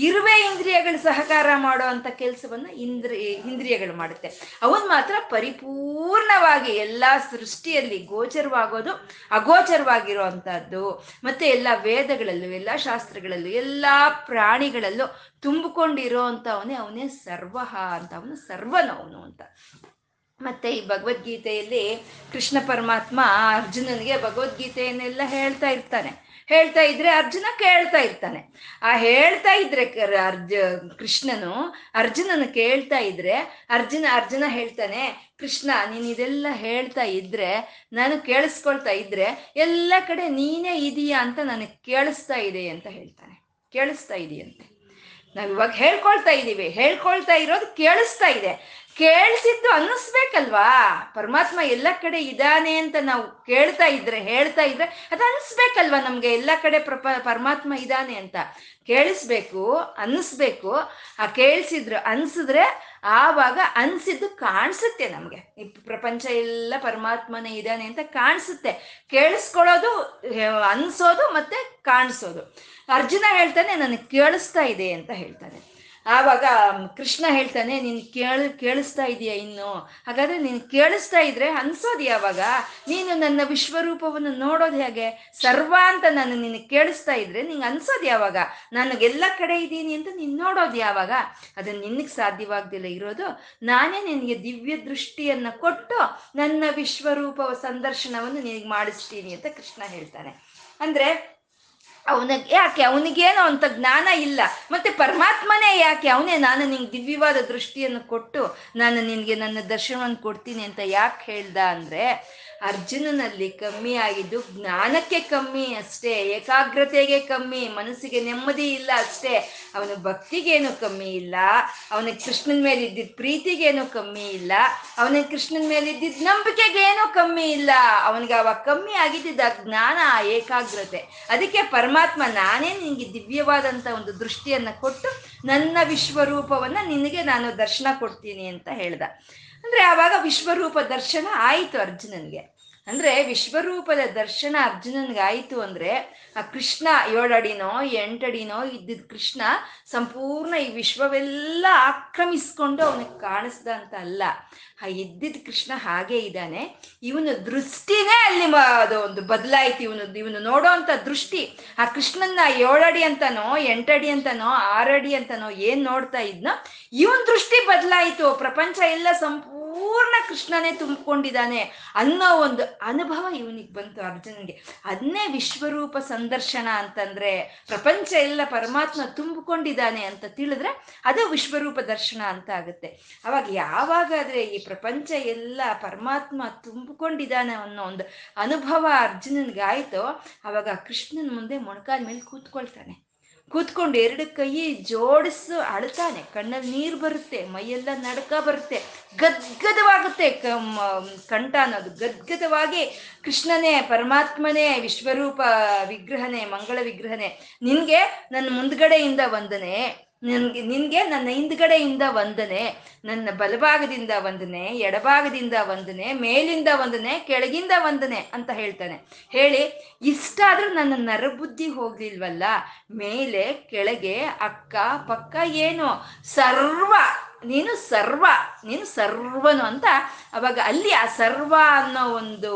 ಇರುವೆ ಇಂದ್ರಿಯಗಳ ಸಹಕಾರ ಮಾಡೋ ಅಂಥ ಕೆಲಸವನ್ನು ಇಂದ್ರಿ ಇಂದ್ರಿಯಗಳು ಮಾಡುತ್ತೆ. ಅವನು ಮಾತ್ರ ಪರಿಪೂರ್ಣವಾಗಿ ಎಲ್ಲ ಸೃಷ್ಟಿಯಲ್ಲಿ ಗೋಚರವಾಗೋದು, ಅಗೋಚರವಾಗಿರೋ ಅಂಥದ್ದು, ಮತ್ತೆ ಎಲ್ಲ ವೇದಗಳಲ್ಲೂ ಎಲ್ಲ ಶಾಸ್ತ್ರಗಳಲ್ಲೂ ಎಲ್ಲ ಪ್ರಾಣಿಗಳಲ್ಲೂ ತುಂಬಿಕೊಂಡಿರೋ ಅಂತ ಅವನೇ ಅವನೇ ಸರ್ವಹ ಅಂತ, ಅವನು ಸರ್ವನವನು ಅಂತ. ಮತ್ತೆ ಈ ಭಗವದ್ಗೀತೆಯಲ್ಲಿ ಕೃಷ್ಣ ಪರಮಾತ್ಮ ಅರ್ಜುನನಿಗೆ ಭಗವದ್ಗೀತೆಯನ್ನೆಲ್ಲ ಹೇಳ್ತಾ ಇರ್ತಾನೆ. ಹೇಳ್ತಾ ಇದ್ರೆ ಅರ್ಜುನ ಕೇಳ್ತಾ ಇರ್ತಾನೆ. ಆ ಹೇಳ್ತಾ ಇದ್ರೆ ಅರ್ಜ ಕೃಷ್ಣನು ಅರ್ಜುನನ ಕೇಳ್ತಾ ಇದ್ರೆ ಅರ್ಜುನ ಅರ್ಜುನ ಹೇಳ್ತಾನೆ, ಕೃಷ್ಣ ನೀನು ಇದೆಲ್ಲ ಹೇಳ್ತಾ ಇದ್ರೆ ನಾನು ಕೇಳಿಸ್ಕೊಳ್ತಾ ಇದ್ರೆ ಎಲ್ಲ ಕಡೆ ನೀನೇ ಇದೀಯಾ ಅಂತ ನನಗೆ ಕೇಳಿಸ್ತಾ ಇದೆ ಅಂತ ಹೇಳ್ತಾನೆ. ಕೇಳಿಸ್ತಾ ಇದೆಯಂತೆ, ನಾವಿವಾಗ ಹೇಳ್ಕೊಳ್ತಾ ಇದ್ದೀವಿ, ಹೇಳ್ಕೊಳ್ತಾ ಇರೋದು ಕೇಳಿಸ್ತಾ ಇದೆ, ಕೇಳಿಸಿದ್ದು ಅನ್ನಿಸ್ಬೇಕಲ್ವಾ. ಪರಮಾತ್ಮ ಎಲ್ಲ ಕಡೆ ಇದ್ದಾನೆ ಅಂತ ನಾವು ಕೇಳ್ತಾ ಇದ್ರೆ ಹೇಳ್ತಾ ಇದ್ರೆ ಅದು ಅನ್ನಿಸ್ಬೇಕಲ್ವಾ ನಮ್ಗೆ, ಎಲ್ಲ ಕಡೆ ಪ್ರಪ ಪರಮಾತ್ಮ ಇದ್ದಾನೆ ಅಂತ ಕೇಳಿಸ್ಬೇಕು, ಅನ್ನಿಸ್ಬೇಕು. ಆ ಕೇಳಿಸಿದ್ರು ಅನ್ಸಿದ್ರೆ ಆವಾಗ ಅನ್ಸಿದ್ದು ಕಾಣಿಸುತ್ತೆ ನಮ್ಗೆ, ಈ ಪ್ರಪಂಚ ಎಲ್ಲ ಪರಮಾತ್ಮನೇ ಇದ್ದಾನೆ ಅಂತ ಕಾಣಿಸುತ್ತೆ. ಕೇಳಿಸ್ಕೊಳ್ಳೋದು, ಅನ್ಸೋದು ಮತ್ತೆ ಕಾಣಿಸೋದು. ಅರ್ಜುನ ಹೇಳ್ತಾನೆ ನನಗೆ ಕೇಳಿಸ್ತಾ ಇದೆ ಅಂತ ಹೇಳ್ತಾನೆ. ಆವಾಗ ಕೃಷ್ಣ ಹೇಳ್ತಾನೆ ನೀನು ಕೇಳಿ ಕೇಳಿಸ್ತಾ ಇದೆಯಾ ಇನ್ನು, ಹಾಗಾದ್ರೆ ನೀನು ಕೇಳಿಸ್ತಾ ಇದ್ರೆ ಅನ್ಸೋದು ಯಾವಾಗ, ನೀನು ನನ್ನ ವಿಶ್ವರೂಪವನ್ನು ನೋಡೋದು ಹೇಗೆ, ಸರ್ವ ಅಂತ ನಾನು ನಿನಗೆ ಕೇಳಿಸ್ತಾ ಇದ್ರೆ ನಿಂಗೆ ಅನ್ಸೋದು ಯಾವಾಗ, ನನಗೆಲ್ಲ ಕಡೆ ಇದ್ದೀನಿ ಅಂತ ನೀನು ನೋಡೋದು ಯಾವಾಗ, ಅದನ್ನ ನಿನಗೆ ಸಾಧ್ಯವಾಗ್ದಿಲ್ಲ ಇರೋದು. ನಾನೇ ನಿನಗೆ ದಿವ್ಯ ದೃಷ್ಟಿಯನ್ನು ಕೊಟ್ಟು ನನ್ನ ವಿಶ್ವರೂಪ ಸಂದರ್ಶನವನ್ನು ನಿನಗೆ ಮಾಡಿಸ್ತೀನಿ ಅಂತ ಕೃಷ್ಣ ಹೇಳ್ತಾನೆ. ಅಂದ್ರೆ ಅವನಿಗೆ ಯಾಕೆ ಅವನಿಗೇನೋ ಅಂತ ಜ್ಞಾನ ಇಲ್ಲ, ಮತ್ತೆ ಪರಮಾತ್ಮನೇ ಯಾಕೆ ಅವನೇ ನಾನು ನಿಂಗೆ ದಿವ್ಯವಾದ ದೃಷ್ಟಿಯನ್ನು ಕೊಟ್ಟು ನಾನು ನಿನಗೆ ನನ್ನ ದರ್ಶನವನ್ನು ಕೊಡ್ತೀನಿ ಅಂತ ಯಾಕೆ ಹೇಳ್ದ ಅಂದರೆ, ಅರ್ಜುನನಲ್ಲಿ ಕಮ್ಮಿ ಆಗಿದ್ದು ಜ್ಞಾನಕ್ಕೆ ಕಮ್ಮಿ ಅಷ್ಟೇ, ಏಕಾಗ್ರತೆಗೆ ಕಮ್ಮಿ, ಮನಸ್ಸಿಗೆ ನೆಮ್ಮದಿ ಇಲ್ಲ ಅಷ್ಟೇ. ಅವನ ಭಕ್ತಿಗೇನು ಕಮ್ಮಿ ಇಲ್ಲ, ಅವನಿಗೆ ಕೃಷ್ಣನ ಮೇಲೆ ಇದ್ದಿದ್ದ ಪ್ರೀತಿಗೇನು ಕಮ್ಮಿ ಇಲ್ಲ, ಅವನಿಗೆ ಕೃಷ್ಣನ ಮೇಲೆ ಇದ್ದಿದ್ದ ನಂಬಿಕೆಗೇನು ಕಮ್ಮಿ ಇಲ್ಲ. ಅವನಿಗೆ ಅವಾಗ ಕಮ್ಮಿ ಆಗಿದ್ದಿದ್ದ ಜ್ಞಾನ, ಆ ಏಕಾಗ್ರತೆ. ಅದಕ್ಕೆ ಪರಮಾತ್ಮ ನಾನೇ ನಿನಗೆ ದಿವ್ಯವಾದಂಥ ಒಂದು ದೃಷ್ಟಿಯನ್ನು ಕೊಟ್ಟು ನನ್ನ ವಿಶ್ವರೂಪವನ್ನು ನಿನಗೆ ನಾನು ದರ್ಶನ ಕೊಡ್ತೀನಿ ಅಂತ ಹೇಳ್ದ. ಅಂದರೆ ಆವಾಗ ವಿಶ್ವರೂಪ ದರ್ಶನ ಆಯಿತು ಅರ್ಜುನನಿಗೆ. ಅಂದರೆ ವಿಶ್ವರೂಪದ ದರ್ಶನ ಅರ್ಜುನನಿಗೆ ಆಯಿತು ಅಂದರೆ, ಆ ಕೃಷ್ಣ ಏಳಡಿನೋ ಎಂಟಡಿನೋ ಇದ್ದಿದ್ದ ಕೃಷ್ಣ ಸಂಪೂರ್ಣ ಈ ವಿಶ್ವವೆಲ್ಲ ಆಕ್ರಮಿಸ್ಕೊಂಡು ಅವನಿಗೆ ಕಾಣಿಸ್ದ ಅಂತ ಅಲ್ಲ, ಆ ಇದ್ದಿದ್ದ ಕೃಷ್ಣ ಹಾಗೇ ಇದ್ದಾನೆ. ಇವನು ದೃಷ್ಟಿನೇ ಅಲ್ಲಿ ಅದು ಒಂದು ಬದಲಾಯಿತು. ಇವನು ಇವನು ನೋಡೋ ಅಂಥ ದೃಷ್ಟಿ, ಆ ಕೃಷ್ಣನ್ನ ಏಳಡಿ ಅಂತಾನೋ ಎಂಟಡಿ ಅಂತಾನೋ ಆರಡಿ ಅಂತಾನೋ ಏನು ನೋಡ್ತಾ ಇದ್ನೋ ಇವನ್ ದೃಷ್ಟಿ ಬದಲಾಯಿತು. ಪ್ರಪಂಚ ಎಲ್ಲ ಸಂಪೂರ್ಣ ಪೂರ್ಣ ಕೃಷ್ಣನೇ ತುಂಬಿಕೊಂಡಿದ್ದಾನೆ ಅನ್ನೋ ಒಂದು ಅನುಭವ ಇವನಿಗೆ ಬಂತು, ಅರ್ಜುನನಿಗೆ. ಅದನ್ನೇ ವಿಶ್ವರೂಪ ಸಂದರ್ಶನ ಅಂತಂದ್ರೆ, ಪ್ರಪಂಚ ಎಲ್ಲ ಪರಮಾತ್ಮ ತುಂಬಿಕೊಂಡಿದ್ದಾನೆ ಅಂತ ತಿಳಿದ್ರೆ ಅದು ವಿಶ್ವರೂಪ ದರ್ಶನ ಅಂತ ಆಗುತ್ತೆ. ಅವಾಗ ಯಾವಾಗಾದ್ರೆ ಈ ಪ್ರಪಂಚ ಎಲ್ಲ ಪರಮಾತ್ಮ ತುಂಬಿಕೊಂಡಿದ್ದಾನೆ ಅನ್ನೋ ಒಂದು ಅನುಭವ ಅರ್ಜುನನ್ಗೆ ಆಯಿತು, ಅವಾಗ ಕೃಷ್ಣನ ಮುಂದೆ ಮೊಣಕಾಲ ಮೇಲೆ ಕೂತ್ಕೊಳ್ತಾನೆ. ಕೂತ್ಕೊಂಡು ಎರಡು ಕೈ ಜೋಡಿಸು ಅಳ್ತಾನೆ, ಕಣ್ಣಲ್ಲಿ ನೀರು ಬರುತ್ತೆ, ಮೈಯೆಲ್ಲ ನಡುಕ ಬರುತ್ತೆ, ಗದ್ಗದವಾಗುತ್ತೆ ಕಂಠ ಅನ್ನೋದು. ಗದ್ಗದವಾಗಿ ಕೃಷ್ಣನೇ ಪರಮಾತ್ಮನೇ ವಿಶ್ವರೂಪ ವಿಗ್ರಹನೇ ಮಂಗಳ ವಿಗ್ರಹನೇ, ನಿನಗೆ ನನ್ನ ಮುಂದ್ಗಡೆಯಿಂದ ವಂದನೆ, ನಿನಗೆ ನಿನಗೆ ನನ್ನ ಹಿಂದ್ಗಡೆಯಿಂದ ವಂದನೆ, ನನ್ನ ಬಲಭಾಗದಿಂದ ವಂದನೆ, ಎಡಭಾಗದಿಂದ ವಂದನೆ, ಮೇಲಿಂದ ವಂದನೆ, ಕೆಳಗಿಂದ ವಂದನೆ ಅಂತ ಹೇಳ್ತಾನೆ. ಹೇಳಿ ಇಷ್ಟಾದರೂ ನನ್ನ ನರಬುದ್ಧಿ ಹೋಗ್ಲಿಲ್ವಲ್ಲ, ಮೇಲೆ ಕೆಳಗೆ ಅಕ್ಕ ಪಕ್ಕ ಏನು ಸರ್ವ, ನೀನು ಸರ್ವ, ನೀನು ಸರ್ವನು ಅಂತ. ಅವಾಗ ಅಲ್ಲಿ ಆ ಸರ್ವ ಅನ್ನೋ ಒಂದು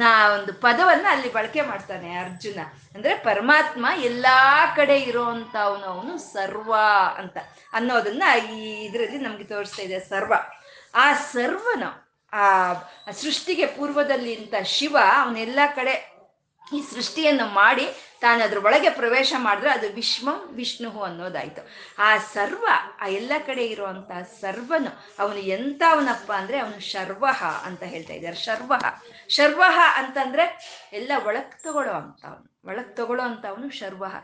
ನಾ ಒಂದು ಪದವನ್ನು ಅಲ್ಲಿ ಬಳಕೆ ಮಾಡ್ತಾನೆ ಅರ್ಜುನ. ಅಂದರೆ ಪರಮಾತ್ಮ ಎಲ್ಲ ಕಡೆ ಇರೋವಂಥ ಅವನು ಅವನು ಸರ್ವ ಅಂತ ಅನ್ನೋದನ್ನು ಈ ಇದರಲ್ಲಿ ನಮಗೆ ತೋರಿಸ್ತಾ ಇದೆ ಸರ್ವ. ಆ ಸರ್ವನು ಆ ಸೃಷ್ಟಿಗೆ ಪೂರ್ವದಲ್ಲಿ ಇಂಥ ಶಿವ ಅವನ್ನೆಲ್ಲ ಕಡೆ ಈ ಸೃಷ್ಟಿಯನ್ನು ಮಾಡಿ ತಾನು ಅದ್ರ ಒಳಗೆ ಪ್ರವೇಶ ಮಾಡಿದ್ರೆ ಅದು ವಿಶ್ವಂ ವಿಷ್ಣು ಅನ್ನೋದಾಯಿತು. ಆ ಸರ್ವ ಆ ಎಲ್ಲ ಕಡೆ ಇರುವಂತಹ ಸರ್ವನು ಅವನು ಎಂಥವನಪ್ಪ ಅಂದರೆ ಅವನು ಶರ್ವಹ ಅಂತ ಹೇಳ್ತಾ ಇದ್ದಾರೆ. ಶರ್ವಹ ಶರ್ವಹ ಅಂತಂದರೆ ಎಲ್ಲ ಒಳಗೆ ತಗೊಳ್ಳೋ ಅಂತ ಅವನು, ಒಳಗೆ ತಗೊಳ್ಳೋ ಅಂತ ಅವನು ಶರ್ವಹ.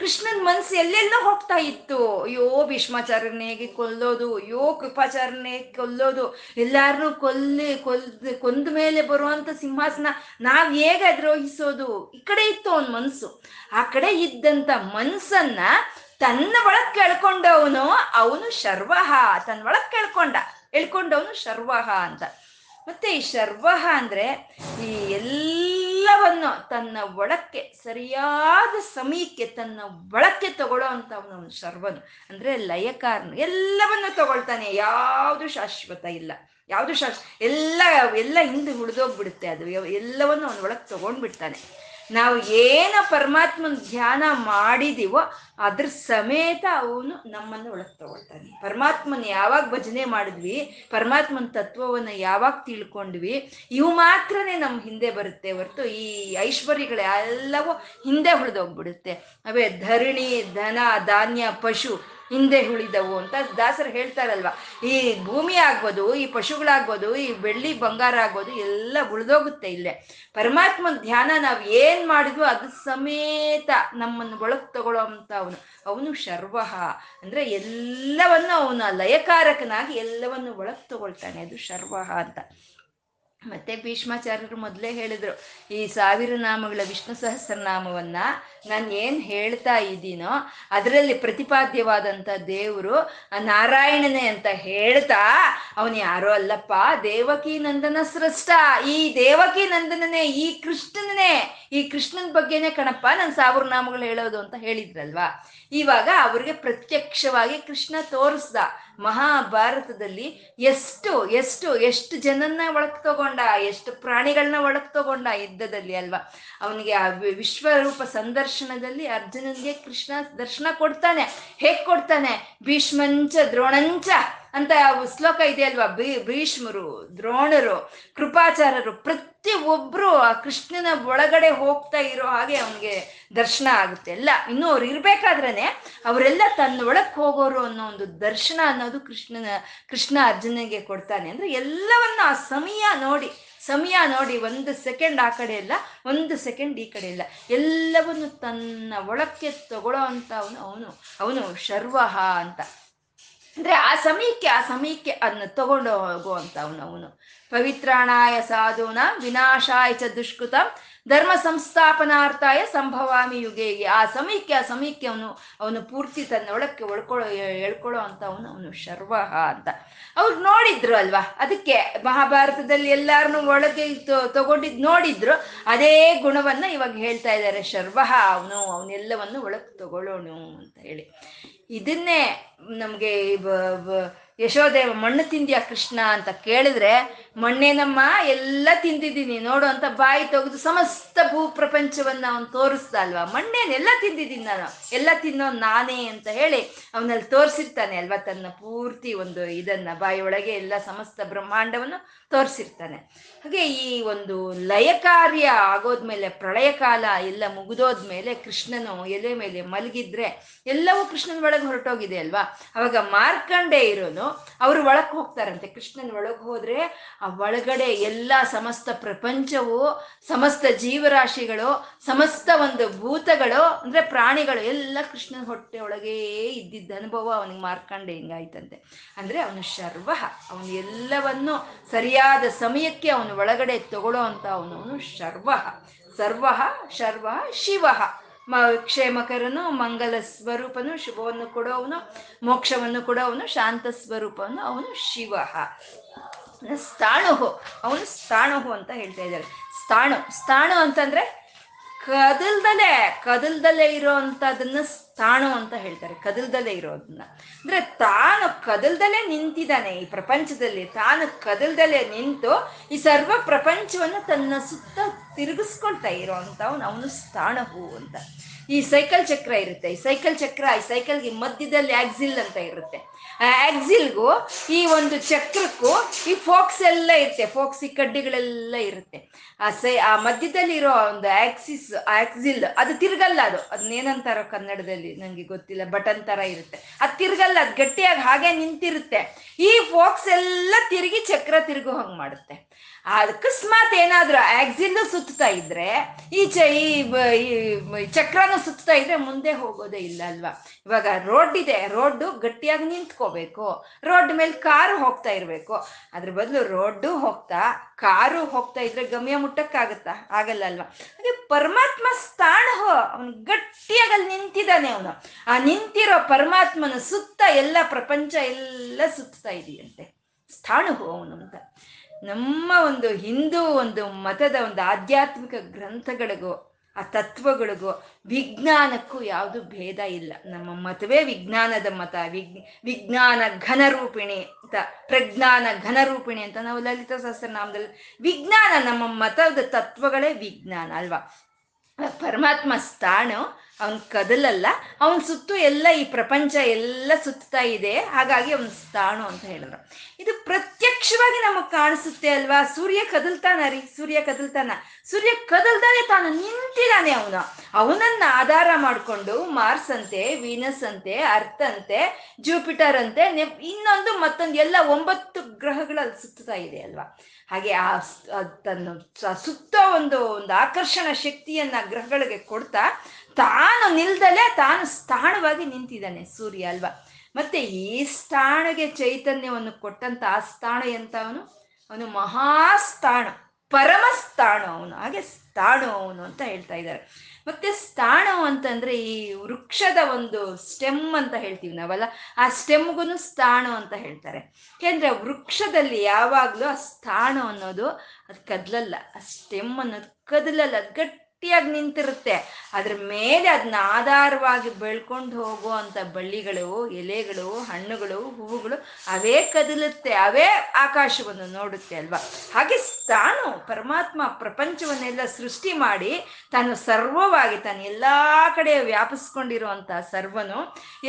ಕೃಷ್ಣನ ಮನಸ್ಸು ಎಲ್ಲೆಲ್ಲೋ ಹೋಗ್ತಾ ಇತ್ತು. ಅಯ್ಯೋ ಭೀಷ್ಮಾಚಾರ್ಯನ ಹೇಗೆ ಕೊಲ್ಲೋದು, ಅಯ್ಯೋ ಕೃಪಾಚಾರ್ಯನ ಹೇಗೆ ಕೊಲ್ಲೋದು, ಎಲ್ಲಾರನ್ನೂ ಕೊಲ್ಲಿ ಕೊಲ್ದು ಕೊಂದ ಮೇಲೆ ಬರುವಂಥ ಸಿಂಹಾಸನ ನಾವು ಹೇಗೆ ದ್ರೋಹಿಸೋದು, ಈ ಕಡೆ ಇತ್ತು ಅವನ ಮನಸ್ಸು. ಆ ಕಡೆ ಇದ್ದಂಥ ಮನಸ್ಸನ್ನ ತನ್ನ ಒಳಗೆ ಕೇಳ್ಕೊಂಡವನು ಅವನು ಶರ್ವಹ, ತನ್ನ ಒಳಗೆ ಕೇಳ್ಕೊಂಡ ಹೇಳ್ಕೊಂಡವನು ಶರ್ವಹ ಅಂತ. ಮತ್ತೆ ಈ ಶರ್ವಹ ಅಂದರೆ ಈ ಎಲ್ಲವನ್ನು ತನ್ನ ಒಳಕ್ಕೆ ಸರಿಯಾದ ಸಮಯಕ್ಕೆ ತನ್ನ ಒಳಕ್ಕೆ ತಗೊಳ್ಳೋ ಅಂತ ಅವನು ಶರ್ವನು ಅಂದರೆ ಲಯಕಾರನು. ಎಲ್ಲವನ್ನು ತಗೊಳ್ತಾನೆ, ಯಾವುದು ಶಾಶ್ವತ ಇಲ್ಲ, ಯಾವುದು ಶಾಶ್ ಎಲ್ಲ ಎಲ್ಲ ಹಿಂದೆ ಉಳಿದೋಗ್ಬಿಡುತ್ತೆ, ಅದು ಎಲ್ಲವನ್ನು ಅವನ ಒಳಗೆ ತಗೊಂಡ್ಬಿಡ್ತಾನೆ. ನಾವು ಏನ ಪರಮಾತ್ಮನ ಧ್ಯಾನ ಮಾಡಿದೀವೋ ಅದ್ರ ಸಮೇತ ಅವನು ನಮ್ಮನ್ನು ಒಳಗೆ ತಗೊಳ್ತಾನೆ. ಪರಮಾತ್ಮನ ಯಾವಾಗ ಭಜನೆ ಮಾಡಿದ್ವಿ, ಪರಮಾತ್ಮನ ತತ್ವವನ್ನು ಯಾವಾಗ ತಿಳ್ಕೊಂಡ್ವಿ, ಇವು ಮಾತ್ರನೇ ನಮ್ಮ ಹಿಂದೆ ಬರುತ್ತೆ ಹೊರತು ಈ ಐಶ್ವರ್ಯಗಳೆಲ್ಲವೂ ಹಿಂದೆ ಉಳಿದೋಗ್ಬಿಡುತ್ತೆ. ಅವೇ ಧರಣಿ, ಧನ, ಧಾನ್ಯ, ಪಶು ಹಿಂದೆ ಉಳಿದವು ಅಂತ ದಾಸರು ಹೇಳ್ತಾರಲ್ವ. ಈ ಭೂಮಿ ಆಗ್ಬೋದು, ಈ ಪಶುಗಳಾಗ್ಬೋದು, ಈ ಬೆಳ್ಳಿ ಬಂಗಾರ ಆಗ್ಬೋದು, ಎಲ್ಲ ಉಳಿದೋಗುತ್ತೆ ಇಲ್ಲೇ. ಪರಮಾತ್ಮನ ಧ್ಯಾನ ನಾವು ಏನು ಮಾಡಿದ್ವೋ ಅದು ಸಮೇತ ನಮ್ಮನ್ನು ಒಳಗೆ ತಗೊಳ್ಳೋ ಅಂತ ಅವನು ಅವನು ಶರ್ವಹ ಅಂದರೆ ಎಲ್ಲವನ್ನು ಅವನ ಲಯಕಾರಕನಾಗಿ ಎಲ್ಲವನ್ನು ಒಳಗೆ ತಗೊಳ್ತಾನೆ, ಅದು ಶರ್ವಹ ಅಂತ. ಮತ್ತೆ ಭೀಷ್ಮಾಚಾರ್ಯರು ಮೊದಲೇ ಹೇಳಿದರು, ಈ ಸಾವಿರ ನಾಮಗಳ ವಿಷ್ಣು ಸಹಸ್ರನಾಮವನ್ನು ನಾನು ಏನು ಹೇಳ್ತಾ ಇದ್ದೀನೋ ಅದರಲ್ಲಿ ಪ್ರತಿಪಾದ್ಯವಾದಂಥ ದೇವರು ನಾರಾಯಣನೇ ಅಂತ ಹೇಳ್ತಾ ಅವನು ಯಾರೋ ಅಲ್ಲಪ್ಪ, ದೇವಕಿ ನಂದನ ಸೃಷ್ಟ, ಈ ದೇವಕಿ ನಂದನನೇ, ಈ ಕೃಷ್ಣನೇ, ಈ ಕೃಷ್ಣನ ಬಗ್ಗೆನೇ ಕಣಪ್ಪ ನಾನು ಸಾವಿರ ನಾಮಗಳು ಹೇಳೋದು ಅಂತ ಹೇಳಿದ್ರಲ್ವಾ. ಇವಾಗ ಅವ್ರಿಗೆ ಪ್ರತ್ಯಕ್ಷವಾಗಿ ಕೃಷ್ಣ ತೋರಿಸ್ದ. ಮಹಾಭಾರತದಲ್ಲಿ ಎಷ್ಟು ಎಷ್ಟು ಎಷ್ಟು ಜನನ್ನ ಒಳಗೆ ತಗೊಂಡ, ಎಷ್ಟು ಪ್ರಾಣಿಗಳನ್ನ ಒಳಗೆ ತಗೊಂಡ ಯುದ್ಧದಲ್ಲಿ ಅಲ್ವಾ. ಅವನಿಗೆ ಆ ವಿಶ್ವರೂಪ ಸಂದರ್ಶನದಲ್ಲಿ ಅರ್ಜುನನಿಗೆ ಕೃಷ್ಣ ದರ್ಶನ ಕೊಡ್ತಾನೆ. ಹೇಗೆ ಕೊಡ್ತಾನೆ? ಭೀಷ್ಮಂಚ ದ್ರೋಣಂಚ ಅಂತ ಶ್ಲೋಕ ಇದೆ ಅಲ್ವಾ. ಭೀ ಭೀಷ್ಮರು ದ್ರೋಣರು ಕೃಪಾಚಾರ್ಯರು ಪ್ರತಿ ಒಬ್ರು ಆ ಕೃಷ್ಣನ ಒಳಗಡೆ ಹೋಗ್ತಾ ಇರೋ ಹಾಗೆ ಅವನಿಗೆ ದರ್ಶನ ಆಗುತ್ತೆ. ಎಲ್ಲ ಇನ್ನೂ ಅವ್ರು ಇರ್ಬೇಕಾದ್ರೇನೆ ಅವರೆಲ್ಲ ತನ್ನೊಳಕ್ಕೆ ಹೋಗೋರು ಅನ್ನೋ ಒಂದು ದರ್ಶನ ಅನ್ನೋದು ಕೃಷ್ಣನ ಕೃಷ್ಣ ಅರ್ಜುನನಿಗೆ ಕೊಡ್ತಾನೆ. ಅಂದ್ರೆ ಎಲ್ಲವನ್ನ ಆ ಸಮಯ ನೋಡಿ, ಸಮಯ ನೋಡಿ, ಒಂದು ಸೆಕೆಂಡ್ ಆ ಕಡೆ ಇಲ್ಲ, ಒಂದು ಸೆಕೆಂಡ್ ಈ ಕಡೆ ಇಲ್ಲ, ಎಲ್ಲವನ್ನು ತನ್ನ ಒಳಕ್ಕೆ ತಗೊಳ್ಳೋ ಅಂತ ಅವನು ಅವನು ಅವನು ಶರ್ವಹ ಅಂತ. ಅಂದರೆ ಆ ಸಮಯಕ್ಕೆ ಆ ಸಮಯಕ್ಕೆ ಅದನ್ನ ತಗೊಂಡು ಹೋಗುವಂತ ಅವನು ಅವನು ಪವಿತ್ರಾಣಾಯ ಸಾಧೂನ ವಿನಾಶಾಯ ಚ ದುಷ್ಕೃತಂ ಧರ್ಮ ಸಂಸ್ಥಾಪನಾರ್ಥಾಯ ಸಂಭವಾಮಿ ಯುಗೆ. ಆ ಸಮಯಕ್ಕೆ ಆ ಸಮಯಕ್ಕೆ ಅವನು ಅವನು ಪೂರ್ತಿ ತನ್ನ ಒಳಕ್ಕೆ ಒಳ್ಕೊಳ್ಳೋ ಹೇಳ್ಕೊಳ್ಳೋ ಅಂತ ಅವನು ಅವನು ಶರ್ವಹ ಅಂತ. ಅವ್ರು ನೋಡಿದ್ರು ಅಲ್ವಾ, ಅದಕ್ಕೆ ಮಹಾಭಾರತದಲ್ಲಿ ಎಲ್ಲಾರನ್ನೂ ಒಳಗೆ ತಗೊಂಡಿದ್ದು ನೋಡಿದ್ರು. ಅದೇ ಗುಣವನ್ನು ಇವಾಗ ಹೇಳ್ತಾ ಇದ್ದಾರೆ, ಶರ್ವಹ ಅವನು, ಅವನ್ನೆಲ್ಲವನ್ನು ಒಳಗೆ ತಗೊಳ್ಳೋನು ಅಂತ ಹೇಳಿ. ಇದನ್ನೇ ನಮಗೆ ಯಶೋದೆ ಮಣ್ಣು ತಿಂದಿಯ ಕೃಷ್ಣ ಅಂತ ಕೇಳಿದ್ರೆ, ಮಣ್ಣೇನಮ್ಮ ಎಲ್ಲ ತಿಂದಿದ್ದೀನಿ ನೋಡು ಅಂತ ಬಾಯಿ ತೆಗೆದು ಸಮಸ್ತ ಭೂ ಪ್ರಪಂಚವನ್ನು ಅವನು ತೋರಿಸ್ದ ಅಲ್ವಾ. ಮಣ್ಣೇನೆಲ್ಲ ತಿಂದಿದ್ದೀನಿ ನಾನು, ಎಲ್ಲ ತಿನ್ನೋ ನಾನೇ ಅಂತ ಹೇಳಿ ಅವನಲ್ಲಿ ತೋರಿಸಿರ್ತಾನೆ ಅಲ್ವಾ. ತನ್ನ ಪೂರ್ತಿ ಒಂದು ಇದನ್ನು ಬಾಯಿಯೊಳಗೆ ಎಲ್ಲ ಸಮಸ್ತ ಬ್ರಹ್ಮಾಂಡವನ್ನು ತೋರಿಸಿರ್ತಾನೆ. ಹಾಗೆ ಈ ಒಂದು ಲಯ ಕಾರ್ಯ ಆಗೋದ್ಮೇಲೆ, ಪ್ರಳಯ ಕಾಲ ಎಲ್ಲ ಮುಗಿದೋದ್ಮೇಲೆ, ಕೃಷ್ಣನು ಎಲೆ ಮೇಲೆ ಮಲಗಿದ್ರೆ ಎಲ್ಲವೂ ಕೃಷ್ಣನ ಒಳಗೆ ಹೊರಟೋಗಿದೆ ಅಲ್ವಾ. ಅವಾಗ ಮಾರ್ಕಂಡೇ ಇರೋನು ಅವರು ಒಳಗೆ ಹೋಗ್ತಾರಂತೆ. ಕೃಷ್ಣನ ಒಳಗೆ ಹೋದ್ರೆ ಆ ಒಳಗಡೆ ಎಲ್ಲ ಸಮಸ್ತ ಪ್ರಪಂಚವು, ಸಮಸ್ತ ಜೀವರಾಶಿಗಳು, ಸಮಸ್ತ ಒಂದು ಭೂತಗಳು ಅಂದರೆ ಪ್ರಾಣಿಗಳು ಎಲ್ಲ ಕೃಷ್ಣನ ಹೊಟ್ಟೆ ಒಳಗೇ ಇದ್ದಿದ್ದ ಅನುಭವ ಅವನಿಗೆ ಮಾರ್ಕಂಡೆ ಹಿಂಗಾಯ್ತಂತೆ. ಅಂದರೆ ಅವನು ಶರ್ವಹ, ಅವನು ಎಲ್ಲವನ್ನು ಸರಿಯಾದ ಸಮಯಕ್ಕೆ ಅವನು ಒಳಗಡೆ ತಗೊಳ್ಳೋ ಅಂತ ಅವನವನು ಶರ್ವಹ. ಸರ್ವಹ ಶರ್ವಹ ಶಿವಃ, ಮ ಕ್ಷೇಮಕರನು, ಮಂಗಲ ಸ್ವರೂಪನು, ಶುಭವನ್ನು ಕೊಡೋ ಅವನು, ಮೋಕ್ಷವನ್ನು ಕೊಡೋ ಅವನು, ಶಾಂತ ಸ್ವರೂಪನು ಅವನು ಶಿವಃ. ಸ್ಥಾಣುಹು, ಅವನು ಸ್ಥಾಣುಹು ಅಂತ ಹೇಳ್ತಾ ಇದ್ದಾರೆ. ಸ್ಥಾಣು ಸ್ಥಾಣು ಅಂತಂದ್ರೆ ಕದಲ್ದಲೆ ಕದಲ್ದಲೆ ಇರೋ ಅಂಥದನ್ನ ಸ್ಥಾಣು ಅಂತ ಹೇಳ್ತಾರೆ. ಕದಲ್ದಲೆ ಇರೋದನ್ನ ಅಂದ್ರೆ ತಾನು ಕದಲ್ದಲೆ ನಿಂತಿದ್ದಾನೆ ಈ ಪ್ರಪಂಚದಲ್ಲಿ. ತಾನು ಕದಲ್ದಲೆ ನಿಂತು ಈ ಸರ್ವ ಪ್ರಪಂಚವನ್ನು ತನ್ನ ಸುತ್ತ ತಿರುಗಿಸ್ಕೊಳ್ತಾ ಇರೋ ಅಂಥವನು ಅವನು ಸ್ಥಾಣುಹು ಅಂತ. ಈ ಸೈಕಲ್ ಚಕ್ರ ಇರುತ್ತೆ, ಈ ಸೈಕಲ್ ಚಕ್ರ ಈ ಸೈಕಲ್ಗೆ ಮಧ್ಯದಲ್ಲಿ ಆಕ್ಸಿಲ್ ಅಂತ ಇರುತ್ತೆ. ಆ ಆಕ್ಸಿಲ್ಗೂ ಈ ಒಂದು ಚಕ್ರಕ್ಕೂ ಈ ಫೋಕ್ಸ್ ಎಲ್ಲ ಇರುತ್ತೆ, ಫೋಕ್ಸ್ ಈ ಕಡ್ಡಿಗಳೆಲ್ಲ ಇರುತ್ತೆ. ಆ ಸೈ ಆ ಮಧ್ಯದಲ್ಲಿರೋ ಒಂದು ಆಕ್ಸಿಸ್ ಆಕ್ಸಿಲ್ ಅದು ತಿರ್ಗಲ್ಲ, ಅದು ಅದನ್ನೇನಂತಾರೋ ಕನ್ನಡದಲ್ಲಿ ನನಗೆ ಗೊತ್ತಿಲ್ಲ, ಬಟನ್ ತರ ಇರುತ್ತೆ, ಅದು ತಿರ್ಗಲ್ಲ, ಅದು ಗಟ್ಟಿಯಾಗಿ ಹಾಗೆ ನಿಂತಿರುತ್ತೆ. ಈ ಫೋಕ್ಸ್ ಎಲ್ಲ ತಿರುಗಿ ಚಕ್ರ ತಿರುಗೋ ಹಂಗೆ ಮಾಡುತ್ತೆ. ಅಕಸ್ಮಾತ್ ಏನಾದ್ರೂ ಆಕ್ಸಿಲ್ ಸುತ್ತಾ ಇದ್ರೆ ಈ ಚ ಈ ಚಕ್ರನೂ ಸುತ್ತಾ ಇದ್ರೆ ಮುಂದೆ ಹೋಗೋದೇ ಇಲ್ಲ ಅಲ್ವಾ. ಇವಾಗ ರೋಡ್ ಇದೆ, ರೋಡ್ ಗಟ್ಟಿಯಾಗಿ ನಿಂತ್ಕೋಬೇಕು, ರೋಡ್ ಮೇಲೆ ಕಾರು ಹೋಗ್ತಾ ಇರ್ಬೇಕು. ಅದ್ರ ಬದಲು ರೋಡ್ಡು ಹೋಗ್ತಾ ಕಾರು ಹೋಗ್ತಾ ಇದ್ರೆ ಗಮ್ಯ ಮುಟ್ಟಕ್ಕಾಗತ್ತಾ? ಆಗಲ್ಲ ಅಲ್ವಾ. ಹಾಗೆ ಪರಮಾತ್ಮ ಸ್ಥಾಣ ಅವನು ಗಟ್ಟಿಯಾಗಿ ಅಲ್ಲಿ ನಿಂತಿದ್ದಾನೆ. ಅವನು ಆ ನಿಂತಿರೋ ಪರಮಾತ್ಮನ ಸುತ್ತ ಎಲ್ಲ ಪ್ರಪಂಚ ಎಲ್ಲ ಸುತ್ತಾ ಇದೆಯಂತೆ, ಸ್ಥಾಣುಹು ಅವನು ಅಂತ. ನಮ್ಮ ಒಂದು ಹಿಂದೂ ಒಂದು ಮತದ ಒಂದು ಆಧ್ಯಾತ್ಮಿಕ ಗ್ರಂಥಗಳಿಗೂ ಆ ತತ್ವಗಳಿಗೂ ವಿಜ್ಞಾನಕ್ಕೂ ಯಾವುದು ಭೇದ ಇಲ್ಲ. ನಮ್ಮ ಮತವೇ ವಿಜ್ಞಾನದ ಮತ. ವಿಗ್ ವಿಜ್ಞಾನ ಘನರೂಪಿಣಿ ಅಂತ, ಪ್ರಜ್ಞಾನ ಘನರೂಪಿಣಿ ಅಂತ ನಾವು ಲಲಿತಾ ಸಹಸ್ರನಾಮದಲ್ಲಿ. ವಿಜ್ಞಾನ ನಮ್ಮ ಮತದ ತತ್ವಗಳೇ ವಿಜ್ಞಾನ ಅಲ್ವಾ. ಪರಮಾತ್ಮ ಸ್ಥಾಣ, ಅವನ ಕದಲಲ್ಲ, ಅವನ ಸುತ್ತು ಎಲ್ಲ ಈ ಪ್ರಪಂಚ ಎಲ್ಲ ಸುತ್ತಾ ಇದೆ, ಹಾಗಾಗಿ ಅವನ ಸ್ಥಾಣು ಅಂತ ಹೇಳಿದ್ರು. ಇದು ಪ್ರತ್ಯಕ್ಷವಾಗಿ ನಮಗ್ ಕಾಣಿಸುತ್ತೆ ಅಲ್ವಾ. ಸೂರ್ಯ ಕದಲ್ತಾನ ರೀ ಸೂರ್ಯ ಕದಲ್ತಾನ ಸೂರ್ಯ ಕದಲ್ದಾನೆ ತಾನು ನಿಂತಿದ್ದಾನೆ. ಅವನು ಅವನನ್ನ ಆಧಾರ ಮಾಡಿಕೊಂಡು ಮಾರ್ಸ್ ಅಂತೆ, ವೀನಸ್ ಅಂತೆ, ಅರ್ತ್ ಅಂತೆ, ಜೂಪಿಟರ್ ಅಂತೆ, ಇನ್ನೊಂದು ಮತ್ತೊಂದು ಎಲ್ಲ ಒಂಬತ್ತು ಗ್ರಹಗಳಲ್ಲಿ ಸುತ್ತಾ ಇದೆ ಅಲ್ವಾ. ಹಾಗೆ ಆ ತನ್ನ ಸುತ್ತ ಒಂದು ಒಂದು ಆಕರ್ಷಣ ಶಕ್ತಿಯನ್ನ ಗ್ರಹಗಳಿಗೆ ಕೊಡ್ತಾ ತಾನು ನಿಲ್ದಲೆ ತಾನು ಸ್ಥಾಣವಾಗಿ ನಿಂತಿದ್ದಾನೆ ಸೂರ್ಯ ಅಲ್ವಾ. ಮತ್ತೆ ಈ ಸ್ಥಾಣಗೆ ಚೈತನ್ಯವನ್ನು ಕೊಟ್ಟಂತ ಆ ಸ್ಥಾಣ ಎಂತ ಅವನು ಅವನು ಮಹಾಸ್ಥಾಣ, ಪರಮಸ್ಥಾಣ ಅವನು. ಹಾಗೆ ಸ್ಥಾಣು ಅವನು ಅಂತ ಹೇಳ್ತಾ ಇದ್ದಾರೆ. ಮತ್ತೆ ಸ್ಥಾಣು ಅಂತಂದ್ರೆ ಈ ವೃಕ್ಷದ ಒಂದು ಸ್ಟೆಮ್ ಅಂತ ಹೇಳ್ತೀವಿ ನಾವಲ್ಲ, ಆ ಸ್ಟೆಮ್ಗೂ ಸ್ಥಾಣು ಅಂತ ಹೇಳ್ತಾರೆ. ಯಾಕೆಂದ್ರೆ ವೃಕ್ಷದಲ್ಲಿ ಯಾವಾಗ್ಲೂ ಆ ಸ್ಥಾಣು ಅನ್ನೋದು ಅದು ಕದಲಲ್ಲ, ಆ ಸ್ಟೆಮ್ ಅನ್ನೋದು ಕದಲಲ್ಲ, ಅದು ಗಟ್ಟಿ ಗಟ್ಟಿಯಾಗಿ ನಿಂತಿರುತ್ತೆ. ಅದ್ರ ಮೇಲೆ ಅದನ್ನ ಆಧಾರವಾಗಿ ಬೆಳ್ಕೊಂಡು ಹೋಗುವಂತ ಬಳ್ಳಿಗಳು, ಎಲೆಗಳು, ಹಣ್ಣುಗಳು, ಹೂವುಗಳು ಅವೇ ಕದಲುತ್ತೆ, ಅವೇ ಆಕಾಶವನ್ನು ನೋಡುತ್ತೆ ಅಲ್ವಾ. ಹಾಗೆ ತಾನು ಪರಮಾತ್ಮ ಪ್ರಪಂಚವನ್ನೆಲ್ಲ ಸೃಷ್ಟಿ ಮಾಡಿ ತಾನು ಸರ್ವವಾಗಿ ತಾನು ಎಲ್ಲ ಕಡೆ ವ್ಯಾಪಿಸ್ಕೊಂಡಿರುವಂತಹ ಸರ್ವನು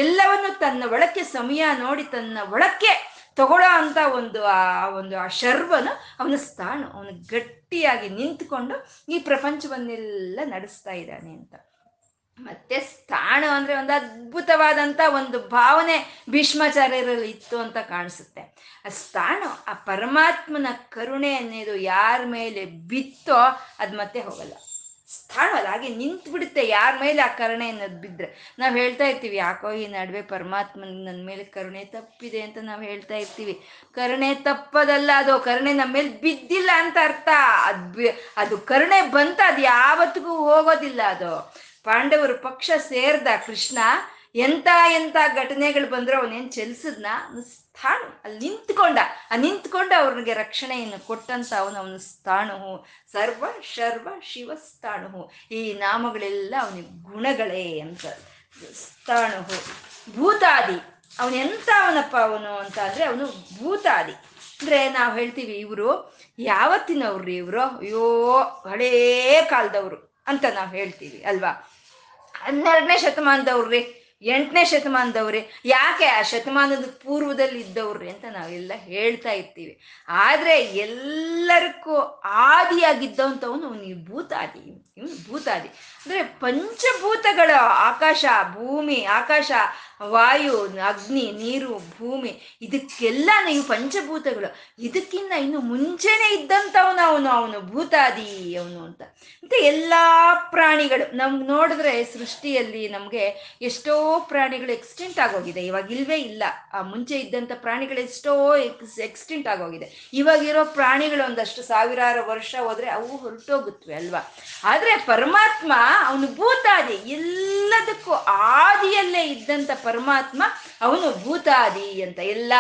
ಎಲ್ಲವನ್ನು ತನ್ನ ಒಳಕ್ಕೆ ಸಮಯ ನೋಡಿ ತನ್ನ ಒಳಕ್ಕೆ ತಗೊಳ್ಳೋ ಅಂತ ಒಂದು ಆ ಒಂದು ಆ ಶರ್ವನು ಅವನ ಸ್ಥಾಣ, ಅವನು ಗಟ್ಟಿಯಾಗಿ ನಿಂತ್ಕೊಂಡು ಈ ಪ್ರಪಂಚವನ್ನೆಲ್ಲ ನಡೆಸ್ತಾ ಇದ್ದಾನೆ ಅಂತ. ಮತ್ತೆ ಸ್ಥಾಣ ಅಂದ್ರೆ ಒಂದು ಅದ್ಭುತವಾದಂತ ಒಂದು ಭಾವನೆ ಭೀಷ್ಮಾಚಾರ್ಯರಲ್ಲಿ ಇತ್ತು ಅಂತ ಕಾಣಿಸುತ್ತೆ. ಆ ಸ್ಥಾಣ, ಆ ಪರಮಾತ್ಮನ ಕರುಣೆ ಅನ್ನೋದು ಯಾರ ಮೇಲೆ ಬಿತ್ತೋ ಅದು ಮತ್ತೆ ಹೋಗಲ್ಲ. ಸ್ಥಾಣವಲ್ಲ, ಹಾಗೆ ನಿಂತು ಬಿಡುತ್ತೆ ಯಾರ ಮೇಲೆ ಆ ಕರುಣೆ ಅನ್ನೋದು ಬಿದ್ದರೆ. ನಾವು ಹೇಳ್ತಾ ಇರ್ತೀವಿ, ಯಾಕೋ ಈ ನಡುವೆ ಪರಮಾತ್ಮನ ನನ್ನ ಮೇಲೆ ಕರುಣೆ ತಪ್ಪಿದೆ ಅಂತ ನಾವು ಹೇಳ್ತಾ ಇರ್ತೀವಿ. ಕರುಣೆ ತಪ್ಪದಲ್ಲ, ಅದು ಕರುಣೆ ನಮ್ಮ ಮೇಲೆ ಬಿದ್ದಿಲ್ಲ ಅಂತ ಅರ್ಥ. ಅದು ಅದು ಕರುಣೆ ಬಂತ, ಅದು ಯಾವತ್ತಿಗೂ ಹೋಗೋದಿಲ್ಲ. ಅದು ಪಾಂಡವರು ಪಕ್ಷ ಸೇರ್ದ ಕೃಷ್ಣ, ಎಂಥ ಎಂಥ ಘಟನೆಗಳು ಬಂದರೂ ಅವನೇನು ಚಲಿಸಿದ್ನ? ಸ್ಥಾಣು, ಅಲ್ಲಿ ನಿಂತ್ಕೊಂಡ ಆ ನಿಂತ್ಕೊಂಡು ಅವ್ರಿಗೆ ರಕ್ಷಣೆಯನ್ನು ಕೊಟ್ಟಂತ ಅವನು ಅವನು ಸ್ಥಾಣುಹು, ಸರ್ವ ಶರ್ವ ಶಿವ ಸ್ಥಾಣುಹು. ಈ ನಾಮಗಳೆಲ್ಲ ಅವನ ಗುಣಗಳೇ ಅಂತ. ಸ್ಥಾಣುಹು ಭೂತಾದಿ, ಅವನೆಂತ ಅವನಪ್ಪ ಅವನು ಅಂತ ಅಂದರೆ ಅವನು ಭೂತಾದಿ ಅಂದರೆ ನಾವು ಹೇಳ್ತೀವಿ ಇವರು ಯಾವತ್ತಿನವ್ರಿ ಇವರು, ಅಯ್ಯೋ ಹಳೇ ಕಾಲದವರು ಅಂತ ನಾವು ಹೇಳ್ತೀವಿ ಅಲ್ವಾ. ಹನ್ನೆರಡನೇ ಶತಮಾನದವ್ರಿ, ಎಂಟನೇ ಶತಮಾನದವ್ರಿ, ಯಾಕೆ ಆ ಶತಮಾನದ ಪೂರ್ವದಲ್ಲಿ ಇದ್ದವ್ರಿ ಅಂತ ನಾವೆಲ್ಲ ಹೇಳ್ತಾ ಇರ್ತೀವಿ. ಆದರೆ ಎಲ್ಲರಿಗೂ ಆದಿಯಾಗಿದ್ದವಂಥವನು ಅವನು ಈ ಭೂತಾದಿ. ಇವನು ಭೂತಾದಿ ಅಂದರೆ ಪಂಚಭೂತಗಳ ಆಕಾಶ, ಭೂಮಿ, ಆಕಾಶ, ವಾಯು, ಅಗ್ನಿ, ನೀರು, ಭೂಮಿ, ಇದಕ್ಕೆಲ್ಲ ನೀವು ಪಂಚಭೂತಗಳು, ಇದಕ್ಕಿಂತ ಇನ್ನು ಮುಂಚೆನೆ ಇದ್ದಂಥವನು ಅವನು ಅವನು ಭೂತಾದಿ ಅವನು ಅಂತ. ಮತ್ತೆ ಎಲ್ಲ ಪ್ರಾಣಿಗಳು ನಮ್ಗೆ ನೋಡಿದ್ರೆ ಸೃಷ್ಟಿಯಲ್ಲಿ ನಮಗೆ ಎಷ್ಟೋ ಪ್ರಾಣಿಗಳು ಎಕ್ಸ್ಟಿಂಟ್ ಆಗೋಗಿದೆ, ಇವಾಗ ಇಲ್ವೇ ಇಲ್ಲ. ಆ ಮುಂಚೆ ಇದ್ದಂಥ ಪ್ರಾಣಿಗಳು ಎಷ್ಟೋ ಎಕ್ಸ್ ಎಕ್ಸ್ಟಿಂಟ್ ಆಗೋಗಿದೆ. ಇವಾಗಿರೋ ಪ್ರಾಣಿಗಳು ಒಂದಷ್ಟು ಸಾವಿರಾರು ವರ್ಷ ಹೋದರೆ ಅವು ಹೊರಟೋಗುತ್ತವೆ ಅಲ್ವಾ. ಆದರೆ ಪರಮಾತ್ಮ ಅವನು ಭೂತಾದಿ, ಎಲ್ಲದಕ್ಕೂ ಆದಿಯಲ್ಲೇ ಇದ್ದಂಥ ಪರಮಾತ್ಮ ಅವನು ಭೂತಾದಿ ಅಂತ. ಎಲ್ಲ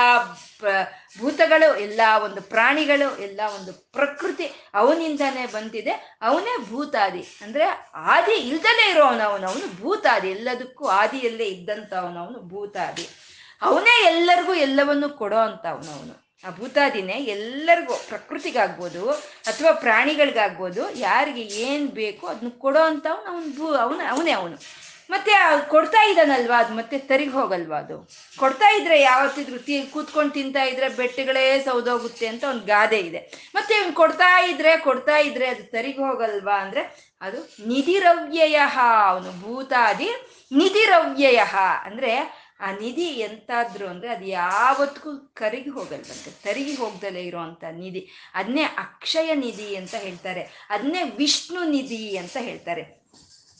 ಭೂತಗಳು, ಎಲ್ಲ ಒಂದು ಪ್ರಾಣಿಗಳು, ಎಲ್ಲ ಒಂದು ಪ್ರಕೃತಿ ಅವನಿಂದಾನೇ ಬಂದಿದೆ. ಅವನೇ ಭೂತಾದಿ ಅಂದರೆ ಆದಿ ಇಲ್ದಲೇ ಇರೋವನು ಅವನು ಅವನು ಭೂತಾದಿ, ಎಲ್ಲದಕ್ಕೂ ಆದಿಯಲ್ಲೇ ಇದ್ದಂಥ ಅವನವನು ಭೂತಾದಿ. ಅವನೇ ಎಲ್ಲರಿಗೂ ಎಲ್ಲವನ್ನು ಕೊಡೋ ಅಂತ ಅವನವನು. ಆ ಭೂತಾದಿನೇ ಎಲ್ಲರಿಗೂ, ಪ್ರಕೃತಿಗಾಗ್ಬೋದು ಅಥವಾ ಪ್ರಾಣಿಗಳಿಗಾಗ್ಬೋದು, ಯಾರಿಗೆ ಏನು ಬೇಕೋ ಅದನ್ನ ಕೊಡೋ ಅಂತ ಅವನು ಅವನು ಭೂ ಅವನು ಅವನೇ ಅವನು ಮತ್ತೆ ಕೊಡ್ತಾ ಇದ್ದಾನಲ್ವಾ, ಅದು ಮತ್ತೆ ತರಿಗೆ ಹೋಗಲ್ವಾ, ಅದು ಕೊಡ್ತಾ ಇದ್ರೆ ಯಾವತ್ತಿದ್ರು ತಿ ಕೂತ್ಕೊಂಡು ತಿಂತಾ ಇದ್ರೆ ಬೆಟ್ಟಗಳೇ ಸೌದೋಗುತ್ತೆ ಅಂತ ಒಂದು ಗಾದೆ ಇದೆ. ಮತ್ತೆ ಇವ್ನು ಕೊಡ್ತಾ ಇದ್ರೆ ಕೊಡ್ತಾ ಇದ್ರೆ ಅದು ತರಿಗೆ ಹೋಗಲ್ವಾ ಅಂದ್ರೆ ಅದು ನಿಧಿರವ್ಯಯ. ಅವನು ಭೂತಾದಿ ನಿಧಿರವ್ಯಯ ಅಂದ್ರೆ ಆ ನಿಧಿ ಎಂತಾದ್ರು ಅಂದರೆ ಅದು ಯಾವತ್ತಿಗೂ ಕರಗಿ ಹೋಗಲ್ವಂತೆ, ತರಗಿ ಹೋಗ್ದಲೇ ಇರೋವಂಥ ನಿಧಿ ಅದನ್ನೇ ಅಕ್ಷಯ ನಿಧಿ ಅಂತ ಹೇಳ್ತಾರೆ, ಅದನ್ನೇ ವಿಷ್ಣು ನಿಧಿ ಅಂತ ಹೇಳ್ತಾರೆ.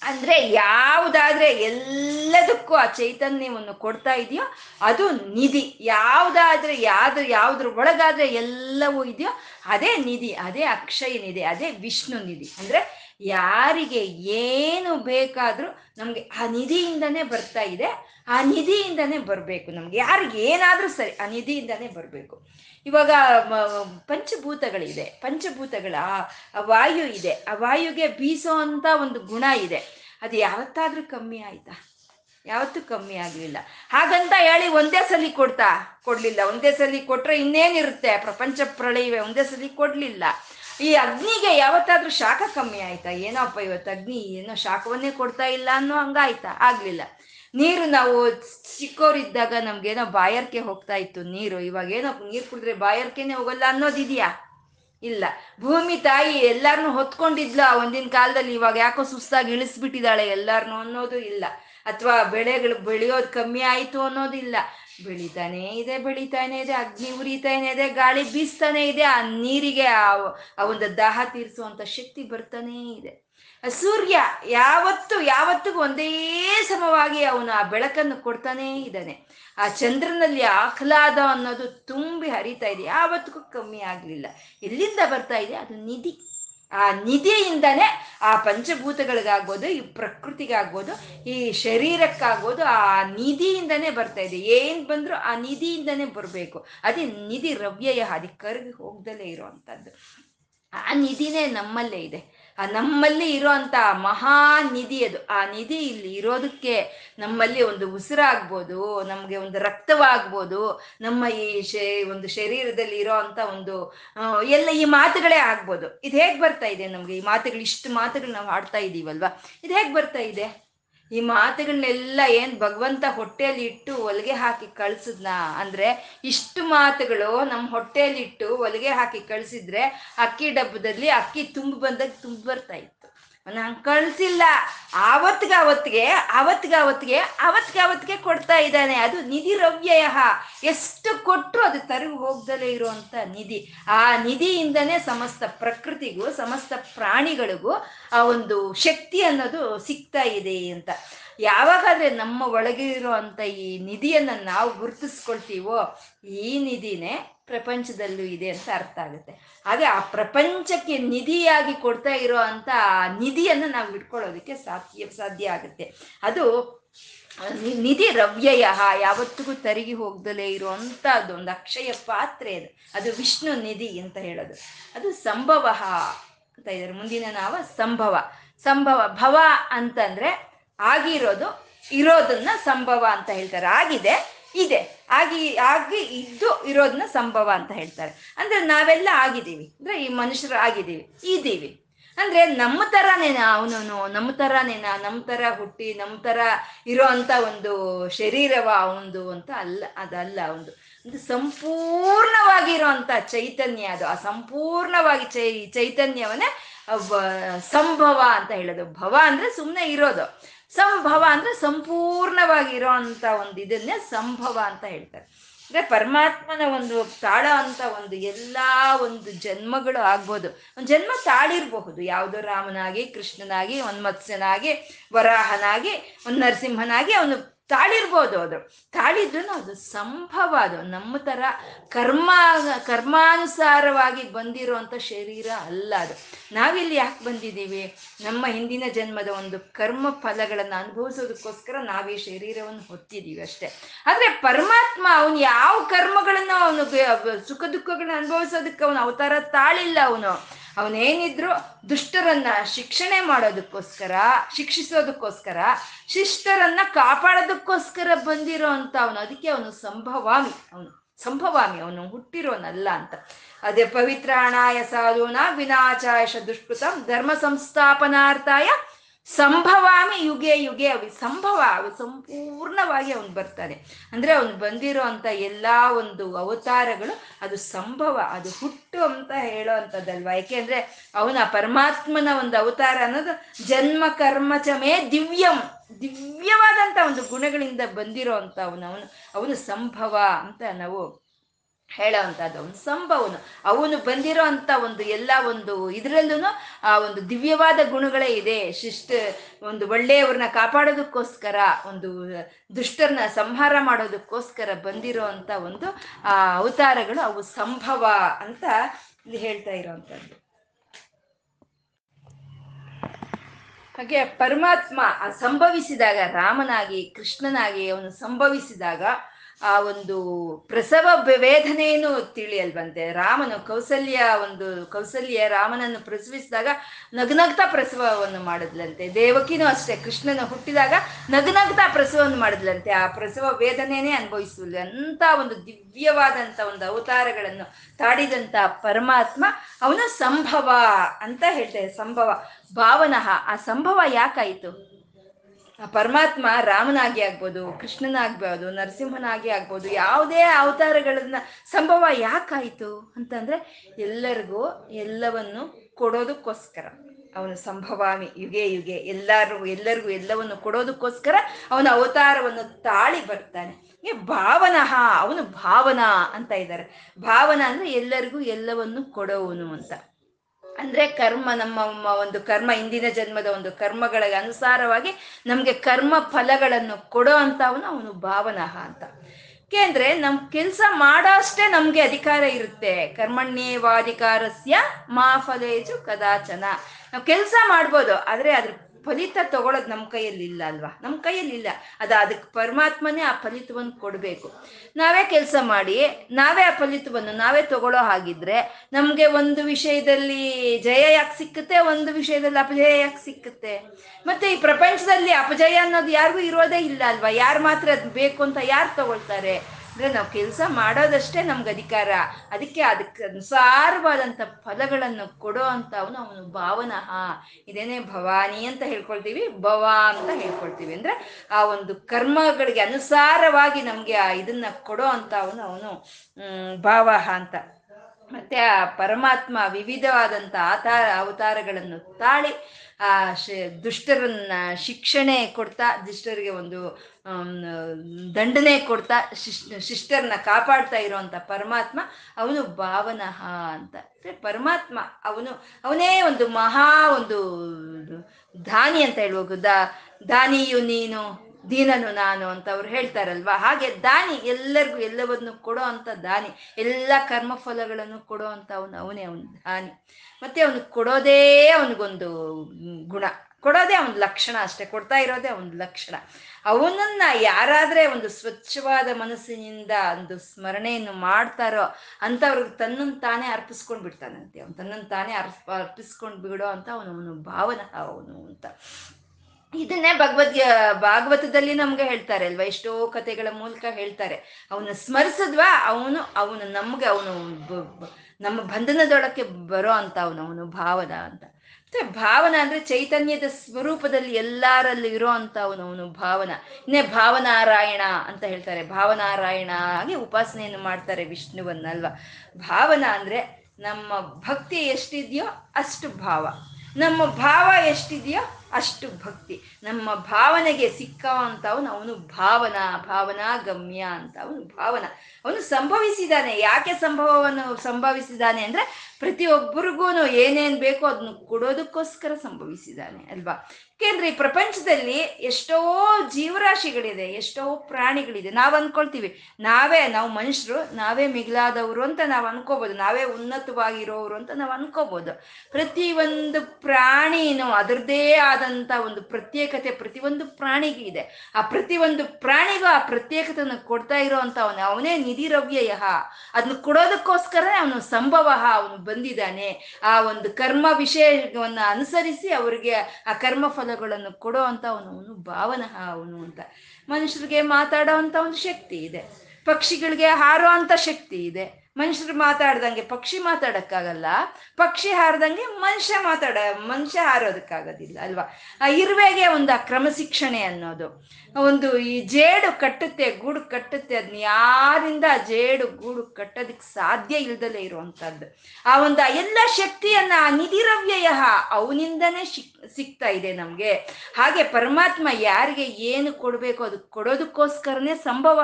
ಅಂದರೆ ಯಾವುದಾದ್ರೆ ಎಲ್ಲದಕ್ಕೂ ಆ ಚೈತನ್ಯವನ್ನು ಕೊಡ್ತಾ ಇದೆಯೋ ಅದು ನಿಧಿ, ಯಾವುದಾದ್ರೆ ಯಾವ್ದು ಯಾವುದ್ರ ಒಳಗಾದರೆ ಎಲ್ಲವೂ ಇದೆಯೋ ಅದೇ ನಿಧಿ, ಅದೇ ಅಕ್ಷಯ ನಿಧಿ, ಅದೇ ವಿಷ್ಣು ನಿಧಿ. ಅಂದರೆ ಯಾರಿಗೆ ಏನು ಬೇಕಾದರೂ ನಮಗೆ ಆ ನಿಧಿಯಿಂದನೇ ಬರ್ತಾ ಇದೆ, ಆ ನಿಧಿಯಿಂದನೇ ಬರಬೇಕು ನಮ್ಗೆ, ಯಾರಿಗೆ ಏನಾದರೂ ಸರಿ ಆ ನಿಧಿಯಿಂದನೇ ಬರಬೇಕು. ಇವಾಗ ಪಂಚಭೂತಗಳಿದೆ, ಪಂಚಭೂತಗಳ ವಾಯು ಇದೆ, ಆ ವಾಯುಗೆ ಬೀಸೋ ಅಂತ ಒಂದು ಗುಣ ಇದೆ, ಅದು ಯಾವತ್ತಾದರೂ ಕಮ್ಮಿ ಆಯಿತಾ? ಯಾವತ್ತೂ ಕಮ್ಮಿ ಆಗಲಿಲ್ಲ. ಹಾಗಂತ ಹೇಳಿ ಒಂದೇ ಸಲ ಕೊಡ್ತಾ ಕೊಡಲಿಲ್ಲ, ಒಂದೇ ಸಲ ಕೊಟ್ಟರೆ ಇನ್ನೇನಿರುತ್ತೆ, ಪ್ರಪಂಚ ಪ್ರಳಯವೇ, ಒಂದೇ ಸಲ ಕೊಡಲಿಲ್ಲ. ಈ ಅಗ್ನಿಗೆ ಯಾವತ್ತಾದ್ರೂ ಶಾಖ ಕಮ್ಮಿ ಆಯ್ತಾ? ಏನೋಪ್ಪ ಇವತ್ತು ಅಗ್ನಿ ಏನೋ ಶಾಖವನ್ನೇ ಕೊಡ್ತಾ ಇಲ್ಲ ಅನ್ನೋ ಹಂಗಾಯ್ತಾ? ಆಗ್ಲಿಲ್ಲ. ನೀರು ನಾವು ಚಿಕ್ಕವರಿದ್ದಾಗ ನಮ್ಗೇನೋ ಬಾಯರ್ಕೆ ಹೋಗ್ತಾ ಇತ್ತು ನೀರು, ಇವಾಗ ಏನೋ ನೀರು ಕುಡಿದ್ರೆ ಬಾಯರ್ಕೆನೆ ಹೋಗಲ್ಲ ಅನ್ನೋದಿದೆಯಾ? ಇಲ್ಲ. ಭೂಮಿ ತಾಯಿ ಎಲ್ಲಾರನ್ನು ಹೊತ್ಕೊಂಡಿದ್ಲ ಒಂದಿನ ಕಾಲದಲ್ಲಿ, ಇವಾಗ ಯಾಕೋ ಸುಸ್ತಾಗಿ ಇಳಿಸ್ಬಿಟ್ಟಿದ್ದಾಳೆ ಎಲ್ಲಾರನ್ನೂ ಅನ್ನೋದು ಇಲ್ಲ. ಅಥವಾ ಬೆಳೆಗಳು ಬೆಳೆಯೋದು ಕಮ್ಮಿ ಆಯಿತು ಅನ್ನೋದಿಲ್ಲ. ಬೆಳೀತಾನೇ ಇದೆ, ಬೆಳೀತಾನೇ ಇದೆ, ಅಗ್ನಿ ಉರಿತಾನೇ ಇದೆ, ಗಾಳಿ ಬೀಸ್ತಾನೆ ಇದೆ, ಆ ನೀರಿಗೆ ಆ ಒಂದು ದಾಹ ತೀರಿಸುವಂಥ ಶಕ್ತಿ ಬರ್ತಾನೇ ಇದೆ. ಸೂರ್ಯ ಯಾವತ್ತು ಯಾವತ್ತಿಗೂ ಒಂದೇ ಸಮವಾಗಿ ಅವನು ಆ ಬೆಳಕನ್ನು ಕೊಡ್ತಾನೇ ಇದ್ದಾನೆ. ಆ ಚಂದ್ರನಲ್ಲಿ ಆಹ್ಲಾದ ಅನ್ನೋದು ತುಂಬಿ ಹರಿತಾ ಇದೆ, ಯಾವತ್ತಿಗೂ ಕಮ್ಮಿ ಆಗಲಿಲ್ಲ. ಎಲ್ಲಿಂದ ಬರ್ತಾ ಇದೆ? ಅದು ನಿಧಿ. ಆ ನಿಧಿಯಿಂದನೇ ಆ ಪಂಚಭೂತಗಳಿಗಾಗ್ಬೋದು, ಈ ಪ್ರಕೃತಿಗಾಗ್ಬೋದು, ಈ ಶರೀರಕ್ಕಾಗ್ಬೋದು, ಆ ನಿಧಿಯಿಂದನೇ ಬರ್ತಾ ಇದೆ. ಏನು ಬಂದರೂ ಆ ನಿಧಿಯಿಂದನೇ ಬರಬೇಕು. ಅದೇ ನಿಧಿ ರವ್ಯಯ, ಅದಕ್ಕೆ ಕರಗಿ ಹೋಗ್ದಲೇ ಇರೋವಂಥದ್ದು. ಆ ನಿಧಿನೇ ನಮ್ಮಲ್ಲೇ ಇದೆ, ಆ ನಮ್ಮಲ್ಲಿ ಇರೋವಂಥ ಮಹಾ ನಿಧಿ ಅದು. ಆ ನಿಧಿ ಇಲ್ಲಿ ಇರೋದಕ್ಕೆ ನಮ್ಮಲ್ಲಿ ಒಂದು ಉಸಿರಾಗ್ಬೋದು, ನಮಗೆ ಒಂದು ರಕ್ತವಾಗ್ಬೋದು, ನಮ್ಮ ಈ ಶೇ ಒಂದು ಶರೀರದಲ್ಲಿ ಇರೋ ಅಂಥ ಒಂದು ಎಲ್ಲ ಈ ಮಾತುಗಳೇ ಆಗ್ಬೋದು. ಇದು ಹೇಗೆ ಬರ್ತಾ ಇದೆ ನಮಗೆ? ಈ ಮಾತುಗಳು, ಇಷ್ಟು ಮಾತುಗಳು ನಾವು ಆಡ್ತಾ ಇದ್ದೀವಲ್ವಾ, ಇದು ಹೇಗೆ ಬರ್ತಾ ಇದೆ? ಈ ಮಾತುಗಳನ್ನೆಲ್ಲ ಏನು ಭಗವಂತ ಹೊಟ್ಟೆಯಲ್ಲಿ ಇಟ್ಟು ಹೊಲಿಗೆ ಹಾಕಿ ಕಳಿಸಿದ್ನಾ? ಅಂದರೆ ಇಷ್ಟು ಮಾತುಗಳು ನಮ್ಮ ಹೊಟ್ಟೆಯಲ್ಲಿ ಇಟ್ಟು ಹೊಲಿಗೆ ಹಾಕಿ ಕಳಿಸಿದ್ರೆ ಅಕ್ಕಿ ಡಬ್ಬದಲ್ಲಿ ಅಕ್ಕಿ ತುಂಬಿ ಬಂದಾಗ ತುಂಬಿ ಬರ್ತಾ ಇತ್ತು. ನಾನು ಕಳಿಸಿಲ್ಲ, ಆವತ್ತಿಗೆ ಆವತ್ತಿಗೆ ಆವತ್ತಿಗೆ ಆವತ್ತಿಗೆ ಆವತ್ತಿಗೆ ಆವತ್ತಿಗೆ ಕೊಡ್ತಾ ಇದ್ದಾನೆ. ಅದು ನಿಧಿ ರವ್ಯಯ. ಎಷ್ಟು ಕೊಟ್ಟರು ಅದು ತರಗು ಹೋಗ್ದಲೇ ಇರುವಂಥ ನಿಧಿ. ಆ ನಿಧಿಯಿಂದನೇ ಸಮಸ್ತ ಪ್ರಕೃತಿಗೂ ಸಮಸ್ತ ಪ್ರಾಣಿಗಳಿಗೂ ಆ ಒಂದು ಶಕ್ತಿ ಅನ್ನೋದು ಸಿಗ್ತಾ ಇದೆ ಅಂತ. ಯಾವಾಗಾದರೆ ನಮ್ಮ ಒಳಗಿರೋ ಅಂಥ ಈ ನಿಧಿಯನ್ನು ನಾವು ಗುರುತಿಸ್ಕೊಳ್ತೀವೋ, ಈ ನಿಧಿನೇ ಪ್ರಪಂಚದಲ್ಲೂ ಇದೆ ಅಂತ ಅರ್ಥ ಆಗುತ್ತೆ. ಹಾಗೆ ಆ ಪ್ರಪಂಚಕ್ಕೆ ನಿಧಿಯಾಗಿ ಕೊಡ್ತಾ ಇರೋ ಅಂಥ ನಿಧಿಯನ್ನು ನಾವು ಇಟ್ಕೊಳ್ಳೋದಕ್ಕೆ ಸಾಧ್ಯ ಸಾಧ್ಯ ಆಗುತ್ತೆ. ಅದು ನಿಧಿ ರವ್ಯಯ, ಯಾವತ್ತಿಗೂ ತರಗಿ ಹೋಗ್ದಲೇ ಇರುವಂಥದ್ದು ಒಂದು ಅಕ್ಷಯ ಪಾತ್ರೆ ಅದು. ಅದು ವಿಷ್ಣು ನಿಧಿ ಅಂತ ಹೇಳೋದು. ಅದು ಸಂಭವ ಅಂತ ಇದ್ದಾರೆ. ಮುಂದಿನ ನಾವು ಸಂಭವ ಸಂಭವ ಭವ ಅಂತಂದರೆ ಆಗಿರೋದು, ಇರೋದನ್ನ ಸಂಭವ ಅಂತ ಹೇಳ್ತಾರೆ. ಆಗಿದೆ, ಇದೆ, ಆಗಿ ಆಗಿ ಇದ್ದು ಇರೋದನ್ನ ಸಂಭವ ಅಂತ ಹೇಳ್ತಾರೆ. ಅಂದರೆ ನಾವೆಲ್ಲ ಆಗಿದ್ದೀವಿ, ಅಂದರೆ ಈ ಮನುಷ್ಯರು ಆಗಿದ್ದೀವಿ, ಇದ್ದೀವಿ. ಅಂದರೆ ನಮ್ಮ ಥರನೇನಾ ಅವನು? ನಮ್ಮ ಥರನೇನಾ? ನಮ್ಮ ಥರ ಹುಟ್ಟಿ ನಮ್ಮ ಥರ ಇರೋ ಅಂಥ ಒಂದು ಶರೀರವ ಅವನದು ಅಂತ ಅಲ್ಲ, ಅದಲ್ಲ. ಒಂದು ಒಂದು ಸಂಪೂರ್ಣವಾಗಿರುವಂಥ ಚೈತನ್ಯ ಅದು. ಆ ಸಂಪೂರ್ಣವಾಗಿ ಚೈ ಚೈತನ್ಯವನ್ನೇ ಸಂಭವ ಅಂತ ಹೇಳೋದು. ಭವ ಅಂದರೆ ಸುಮ್ಮನೆ ಇರೋದು, ಸಂಭವ ಅಂದರೆ ಸಂಪೂರ್ಣವಾಗಿರೋ ಅಂಥ ಒಂದು ಇದನ್ನೇ ಸಂಭವ ಅಂತ ಹೇಳ್ತಾರೆ. ಅಂದರೆ ಪರಮಾತ್ಮನ ಒಂದು ತಾಳ ಅಂತ ಒಂದು ಎಲ್ಲ ಒಂದು ಜನ್ಮಗಳು ಆಗ್ಬೋದು. ಒಂದು ಜನ್ಮ ತಾಳಿರಬಹುದು, ಯಾವುದೋ ರಾಮನಾಗಿ, ಕೃಷ್ಣನಾಗಿ, ಒಂದು ಮತ್ಸ್ಯನಾಗಿ, ವರಾಹನಾಗಿ, ಒಂದು ನರಸಿಂಹನಾಗಿ ಅವನು ತಾಳಿರ್ಬೋದು. ಅದು ತಾಳಿದ್ರೂ ಅದು ಸಂಭವ. ಅದು ನಮ್ಮ ಥರ ಕರ್ಮ ಕರ್ಮಾನುಸಾರವಾಗಿ ಬಂದಿರುವಂಥ ಶರೀರ ಅಲ್ಲ ಅದು. ನಾವಿಲ್ಲಿ ಯಾಕೆ ಬಂದಿದ್ದೀವಿ? ನಮ್ಮ ಹಿಂದಿನ ಜನ್ಮದ ಒಂದು ಕರ್ಮ ಫಲಗಳನ್ನು ಅನುಭವಿಸೋದಕ್ಕೋಸ್ಕರ ನಾವು ಈ ಶರೀರವನ್ನು ಹೊತ್ತಿದ್ದೀವಿ ಅಷ್ಟೇ. ಆದರೆ ಪರಮಾತ್ಮ ಅವನು ಯಾವ ಕರ್ಮಗಳನ್ನು, ಅವನು ಸುಖ ದುಃಖಗಳನ್ನ ಅನುಭವಿಸೋದಕ್ಕೆ ಅವನು ಅವತಾರ ತಾಳಿಲ್ಲ. ಅವನು ಅವನೇನಿದ್ರು ದುಷ್ಟರನ್ನ ಶಿಕ್ಷಣೆ ಮಾಡೋದಕ್ಕೋಸ್ಕರ, ಶಿಕ್ಷಿಸೋದಕ್ಕೋಸ್ಕರ, ಶಿಷ್ಟರನ್ನ ಕಾಪಾಡೋದಕ್ಕೋಸ್ಕರ ಬಂದಿರೋ ಅಂತ ಅವನು. ಅದಕ್ಕೆ ಅವನು ಸಂಭವಾಮಿ, ಅವನು ಸಂಭವಾಮಿ, ಅವನು ಹುಟ್ಟಿರೋನಲ್ಲ ಅಂತ. ಅದೇ ಪವಿತ್ರಾಣಾಯ ಸಾಧೂನ ವಿನಾಚಾಯಶ ದುಷ್ಕೃತಂ ಧರ್ಮ ಸಂಸ್ಥಾಪನಾರ್ಥಾಯ ಸಂಭವಾಮಿ ಯುಗೆ ಯುಗೆ ಅವಿ ಸಂಭವ, ಅವ ಸಂಪೂರ್ಣವಾಗಿ ಅವನು ಬರ್ತಾನೆ. ಅಂದರೆ ಅವನು ಬಂದಿರೋ ಅಂಥ ಎಲ್ಲ ಒಂದು ಅವತಾರಗಳು ಅದು ಸಂಭವ, ಅದು ಹುಟ್ಟು ಅಂತ ಹೇಳೋ ಅಂಥದ್ದಲ್ವಾ. ಏಕೆಂದರೆ ಅವನ ಪರಮಾತ್ಮನ ಒಂದು ಅವತಾರ ಅನ್ನೋದು ಜನ್ಮ ಕರ್ಮ ಚಮೇ ದಿವ್ಯಂ, ದಿವ್ಯವಾದಂಥ ಒಂದು ಗುಣಗಳಿಂದ ಬಂದಿರೋ ಅಂಥ ಅವನು ಅವನು ಅವನು ಸಂಭವ ಅಂತ ನಾವು ಹೇಳೋ ಅಂಥದ್ದು. ಅವನು ಸಂಭವನು, ಅವನು ಬಂದಿರೋ ಅಂಥ ಒಂದು ಎಲ್ಲ ಒಂದು ಇದರಲ್ಲೂ ಆ ಒಂದು ದಿವ್ಯವಾದ ಗುಣಗಳೇ ಇದೆ. ಶಿಷ್ಟ ಒಂದು ಒಳ್ಳೆಯವ್ರನ್ನ ಕಾಪಾಡೋದಕ್ಕೋಸ್ಕರ, ಒಂದು ದುಷ್ಟರನ್ನ ಸಂಹಾರ ಮಾಡೋದಕ್ಕೋಸ್ಕರ ಬಂದಿರೋ ಅಂಥ ಒಂದು ಆ ಅವತಾರಗಳು ಅವು ಸಂಭವ ಅಂತ ಇಲ್ಲಿ ಹೇಳ್ತಾ ಇರೋವಂಥದ್ದು. ಹಾಗೆ ಪರಮಾತ್ಮ ಸಂಭವಿಸಿದಾಗ, ರಾಮನಾಗಿ ಕೃಷ್ಣನಾಗಿ ಅವನು ಸಂಭವಿಸಿದಾಗ ಆ ಒಂದು ಪ್ರಸವ ವೇದನೆಯನ್ನು ತಿಳಿಯಲ್ವಂತೆ. ರಾಮನು ಕೌಸಲ್ಯ ಒಂದು ಕೌಸಲ್ಯ ರಾಮನನ್ನು ಪ್ರಸವಿಸಿದಾಗ ನಗ್ನಗ್ತಾ ಪ್ರಸವವನ್ನು ಮಾಡಿದ್ಲಂತೆ. ದೇವಕಿನೂ ಅಷ್ಟೇ, ಕೃಷ್ಣನು ಹುಟ್ಟಿದಾಗ ನಗ್ನಗ್ತಾ ಪ್ರಸವವನ್ನು ಮಾಡಿದ್ಲಂತೆ. ಆ ಪ್ರಸವ ವೇದನೆಯೇ ಅನುಭವಿಸಲು ಅಂಥ ಒಂದು ದಿವ್ಯವಾದಂಥ ಒಂದು ಅವತಾರಗಳನ್ನು ತಾಡಿದಂಥ ಪರಮಾತ್ಮ ಅವನು ಸಂಭವ ಅಂತ ಹೇಳ್ತಾರೆ. ಸಂಭವ ಭಾವನಃ, ಆ ಸಂಭವ ಯಾಕಾಯಿತು? ಆ ಪರಮಾತ್ಮ ರಾಮನಾಗಿ ಆಗ್ಬೋದು, ಕೃಷ್ಣನಾಗ್ಬೋದು, ನರಸಿಂಹನಾಗಿ ಆಗ್ಬೋದು, ಯಾವುದೇ ಅವತಾರಗಳನ್ನ ಸಂಭವ ಯಾಕಾಯಿತು ಅಂತಂದರೆ ಎಲ್ಲರಿಗೂ ಎಲ್ಲವನ್ನು ಕೊಡೋದಕ್ಕೋಸ್ಕರ ಅವನು ಸಂಭವಾಮಿ ಯುಗೆ ಯುಗೆ, ಎಲ್ಲರೂ ಎಲ್ಲರಿಗೂ ಎಲ್ಲವನ್ನು ಕೊಡೋದಕ್ಕೋಸ್ಕರ ಅವನ ಅವತಾರವನ್ನು ತಾಳಿ ಬರ್ತಾನೆ. ಈ ಭಾವನಃ, ಅವನು ಭಾವನಾ ಅಂತ ಇದ್ದಾರೆ. ಭಾವನ ಅಂದರೆ ಎಲ್ಲರಿಗೂ ಎಲ್ಲವನ್ನು ಕೊಡೋವನು ಅಂತ. ಅಂದರೆ ಕರ್ಮ, ನಮ್ಮ ಒಂದು ಕರ್ಮ, ಹಿಂದಿನ ಜನ್ಮದ ಒಂದು ಕರ್ಮಗಳ ಅನುಸಾರವಾಗಿ ನಮಗೆ ಕರ್ಮ ಫಲಗಳನ್ನು ಕೊಡೋ ಅಂಥವನು ಅವನು ಭಾವನಃ ಅಂತ. ಏಕೆಂದರೆ ನಮ್ಮ ಕೆಲಸ ಮಾಡೋ ಅಷ್ಟೇ ನಮಗೆ ಅಧಿಕಾರ ಇರುತ್ತೆ. ಕರ್ಮಣ್ಯೇವಾಧಿಕಾರಸ್ಯ ಮಾ ಫಲೇಜು ಕದಾಚನ. ನಾವು ಕೆಲಸ ಮಾಡ್ಬೋದು, ಆದರೆ ಅದ್ರ ಫಲಿತ ತಗೊಳ್ಳೋದು ನಮ್ಮ ಕೈಯಲ್ಲಿ ಇಲ್ಲ ಅಲ್ವಾ, ನಮ್ಮ ಕೈಯಲ್ಲಿ ಇಲ್ಲ. ಅದು ಅದಕ್ಕೆ ಪರಮಾತ್ಮನೇ ಆ ಫಲಿತವನ್ನು ಕೊಡಬೇಕು. ನಾವೇ ಕೆಲಸ ಮಾಡಿ ನಾವೇ ಆ ಫಲಿತವನ್ನು ನಾವೇ ತಗೊಳ್ಳೋ ಹಾಗಿದ್ರೆ ನಮಗೆ ಒಂದು ವಿಷಯದಲ್ಲಿ ಜಯ ಯಾಕೆ ಸಿಕ್ಕುತ್ತೆ, ಒಂದು ವಿಷಯದಲ್ಲಿ ಅಪಜಯ ಯಾಕೆ ಸಿಕ್ಕುತ್ತೆ? ಮತ್ತು ಈ ಪ್ರಪಂಚದಲ್ಲಿ ಅಪಜಯ ಅನ್ನೋದು ಯಾರಿಗೂ ಇರೋದೇ ಇಲ್ಲ ಅಲ್ವಾ. ಯಾರು ಮಾತ್ರ ಅದು ಬೇಕು ಅಂತ ಯಾರು ತಗೊಳ್ತಾರೆ? ಅಂದರೆ ನಾವು ಕೆಲಸ ಮಾಡೋದಷ್ಟೇ ನಮ್ಗೆ ಅಧಿಕಾರ, ಅದಕ್ಕೆ ಅದಕ್ಕೆ ಅನುಸಾರವಾದಂಥ ಫಲಗಳನ್ನು ಕೊಡೋ ಅಂತ ಅವನು ಅವನು ಭಾವನಃ. ಇದೇನೇ ಭವಾನಿ ಅಂತ ಹೇಳ್ಕೊಳ್ತೀವಿ, ಭವ ಅಂತ ಹೇಳ್ಕೊಳ್ತೀವಿ. ಅಂದರೆ ಆ ಒಂದು ಕರ್ಮಗಳಿಗೆ ಅನುಸಾರವಾಗಿ ನಮಗೆ ಆ ಇದನ್ನು ಕೊಡೋ ಅಂತ ಅವನು ಅವನು ಭಾವ ಅಂತ. ಮತ್ತು ಆ ಪರಮಾತ್ಮ ವಿವಿಧವಾದಂಥ ಅವತಾರ ಅವತಾರಗಳನ್ನು ತಾಳಿ ಆ ಶಿ ದುಷ್ಟರನ್ನ ಶಿಕ್ಷಣೆ ಕೊಡ್ತಾ, ದುಷ್ಟರಿಗೆ ಒಂದು ದಂಡನೆ ಕೊಡ್ತಾ, ಶಿಶ್ ಶಿಷ್ಟರನ್ನ ಕಾಪಾಡ್ತಾ ಇರೋವಂಥ ಪರಮಾತ್ಮ ಅವನು ಭಾವನಃ ಅಂತ. ಪರಮಾತ್ಮ ಅವನು ಅವನೇ ಒಂದು ಮಹಾ ಒಂದು ದಾನಿ ಅಂತ ಹೇಳ್ಬೋದು. ದಾ ದಾನಿಯು ನೀನು, ದೀನನು ನಾನು ಅಂತ ಅವ್ರು ಹೇಳ್ತಾರಲ್ವಾ. ಹಾಗೆ ದಾನಿ, ಎಲ್ಲರಿಗೂ ಎಲ್ಲವನ್ನು ಕೊಡೋ ಅಂಥ ದಾನಿ, ಎಲ್ಲ ಕರ್ಮಫಲಗಳನ್ನು ಕೊಡೋ ಅಂಥ ಅವನು ಅವನೇ ಅವನು ದಾನಿ. ಮತ್ತೆ ಅವನು ಕೊಡೋದೇ ಅವನಿಗೊಂದು ಗುಣ, ಕೊಡೋದೇ ಅವನ ಲಕ್ಷಣ ಅಷ್ಟೇ, ಕೊಡ್ತಾ ಇರೋದೇ ಅವನ ಲಕ್ಷಣ. ಅವನನ್ನ ಯಾರಾದರೆ ಒಂದು ಸ್ವಚ್ಛವಾದ ಮನಸ್ಸಿನಿಂದ ಒಂದು ಸ್ಮರಣೆಯನ್ನು ಮಾಡ್ತಾರೋ ಅಂಥವ್ರಿಗೆ ತನ್ನನ್ನು ತಾನೇ ಅರ್ಪಿಸ್ಕೊಂಡು ಬಿಡ್ತಾನಂತೆ. ಅವನು ತನ್ನನ್ನು ತಾನೇ ಅರ್ಪ ಅರ್ಪಿಸ್ಕೊಂಡು ಬಿಡೋ ಅಂತ ಅವನವನು ಭಾವನೆ ಅವನು ಅಂತ. ಇದನ್ನೇ ಭಗವದ್ಗೀ ಭಾಗವತದಲ್ಲಿ ನಮ್ಗೆ ಹೇಳ್ತಾರೆ ಅಲ್ವಾ, ಎಷ್ಟೋ ಕಥೆಗಳ ಮೂಲಕ ಹೇಳ್ತಾರೆ. ಅವನು ಸ್ಮರಿಸಿದ್ವಾ ಅವನು ಅವನು ನಮ್ಗೆ ಅವನು ನಮ್ಮ ಬಂಧನದೊಳಕ್ಕೆ ಬರೋ ಅಂತ ಅವನು ಅವನು ಭಾವನ ಅಂತ. ಮತ್ತೆ ಭಾವನ ಅಂದರೆ ಚೈತನ್ಯದ ಸ್ವರೂಪದಲ್ಲಿ ಎಲ್ಲರಲ್ಲೂ ಇರೋ ಅಂತ ಅವನು ಅವನು ಭಾವನ. ಇನ್ನೇ ಭಾವನಾರಾಯಣ ಅಂತ ಹೇಳ್ತಾರೆ. ಭಾವನಾರಾಯಣ ಆಗಿ ಉಪಾಸನೆಯನ್ನು ಮಾಡ್ತಾರೆ ವಿಷ್ಣುವನ್ನಲ್ವಾ. ಭಾವನ ಅಂದರೆ ನಮ್ಮ ಭಕ್ತಿ ಎಷ್ಟಿದೆಯೋ ಅಷ್ಟು ಭಾವ, ನಮ್ಮ ಭಾವ ಎಷ್ಟಿದೆಯೋ ಅಷ್ಟು ಭಕ್ತಿ. ನಮ್ಮ ಭಾವನೆಗೆ ಸಿಕ್ಕವಂಥವನು ಅವನು ಭಾವನಾ, ಭಾವನಾ ಗಮ್ಯ ಅಂತ ಅವನು ಭಾವನಾ. ಅವನು ಸಂಭವಿಸಿದ್ದಾನೆ. ಯಾಕೆ ಸಂಭವವನ್ನು ಸಂಭವಿಸಿದ್ದಾನೆ ಅಂದರೆ ಪ್ರತಿಯೊಬ್ಬರಿಗೂ ಏನೇನು ಬೇಕೋ ಅದನ್ನು ಕೊಡೋದಕ್ಕೋಸ್ಕರ ಸಂಭವಿಸಿದ್ದಾನೆ ಅಲ್ವಾ. ಏಕೆಂದರೆ ಈ ಪ್ರಪಂಚದಲ್ಲಿ ಎಷ್ಟೋ ಜೀವರಾಶಿಗಳಿದೆ, ಎಷ್ಟೋ ಪ್ರಾಣಿಗಳಿದೆ. ನಾವು ಅಂದ್ಕೊಳ್ತೀವಿ ನಾವೇ, ನಾವು ಮನುಷ್ಯರು ನಾವೇ ಮಿಗಿಲಾದವರು ಅಂತ ನಾವು ಅನ್ಕೋಬೋದು, ನಾವೇ ಉನ್ನತವಾಗಿರೋರು ಅಂತ ನಾವು ಅನ್ಕೋಬೋದು. ಪ್ರತಿಯೊಂದು ಪ್ರಾಣಿನೂ ಅದರದ್ದೇ ಆದಂಥ ಒಂದು ಪ್ರತ್ಯೇಕತೆ ಪ್ರತಿಯೊಂದು ಪ್ರಾಣಿಗೂ ಇದೆ. ಆ ಪ್ರತಿಯೊಂದು ಪ್ರಾಣಿಗೂ ಆ ಪ್ರತ್ಯೇಕತೆಯನ್ನು ಕೊಡ್ತಾ ಇರೋವಂಥ ಅವನು ಅವನೇ ನಿಧಿರವ್ಯಯ. ಅದನ್ನು ಕೊಡೋದಕ್ಕೋಸ್ಕರನೇ ಅವನು ಸಂಭವ, ಅವನು ಬಂದಿದ್ದಾನೆ. ಆ ಒಂದು ಕರ್ಮ ವಿಷಯವನ್ನು ಅನುಸರಿಸಿ ಅವರಿಗೆ ಆ ಕರ್ಮ ಫಲಗಳನ್ನು ಕೊಡೋ ಅಂತ ಅವನು ಅವನು ಭಾವನ ಅವನು ಅಂತ. ಮನುಷ್ಯರಿಗೆ ಮಾತಾಡೋ ಅಂಥ ಒಂದು ಶಕ್ತಿ ಇದೆ, ಪಕ್ಷಿಗಳಿಗೆ ಹಾರೋ ಅಂಥ ಶಕ್ತಿ ಇದೆ, ಮನುಷ್ಯರು ಮಾತಾಡ್ದಂಗೆ ಪಕ್ಷಿ ಮಾತಾಡಕ್ಕಾಗಲ್ಲ, ಪಕ್ಷಿ ಹಾರದಂಗೆ ಮನುಷ್ಯ ಮಾತಾಡ ಮನುಷ್ಯ ಹಾರೋದಕ್ಕಾಗೋದಿಲ್ಲ ಅಲ್ವಾ. ಆ ಇರುವೆಗೆ ಒಂದು ಆ ಕ್ರಮ ಶಿಕ್ಷಣೆ ಅನ್ನೋದು ಒಂದು ಈ ಜೇಡು ಕಟ್ಟುತ್ತೆ, ಗೂಡು ಕಟ್ಟುತ್ತೆ, ಅದನ್ನ ಯಾರಿಂದ ಆ ಜೇಡು ಗೂಡು ಕಟ್ಟೋದಕ್ಕೆ ಸಾಧ್ಯ ಇಲ್ದಲೇ ಇರುವಂತಹದ್ದು. ಆ ಒಂದು ಎಲ್ಲ ಶಕ್ತಿಯನ್ನ ಆ ನಿಧಿರವ್ಯಯ ಅವನಿಂದನೇ ಶಿಕ್ ಸಿಗ್ತಾ ಇದೆ ನಮ್ಗೆ. ಹಾಗೆ ಪರಮಾತ್ಮ ಯಾರಿಗೆ ಏನು ಕೊಡ್ಬೇಕು ಅದು ಕೊಡೋದಕ್ಕೋಸ್ಕರನೇ ಸಂಭವ,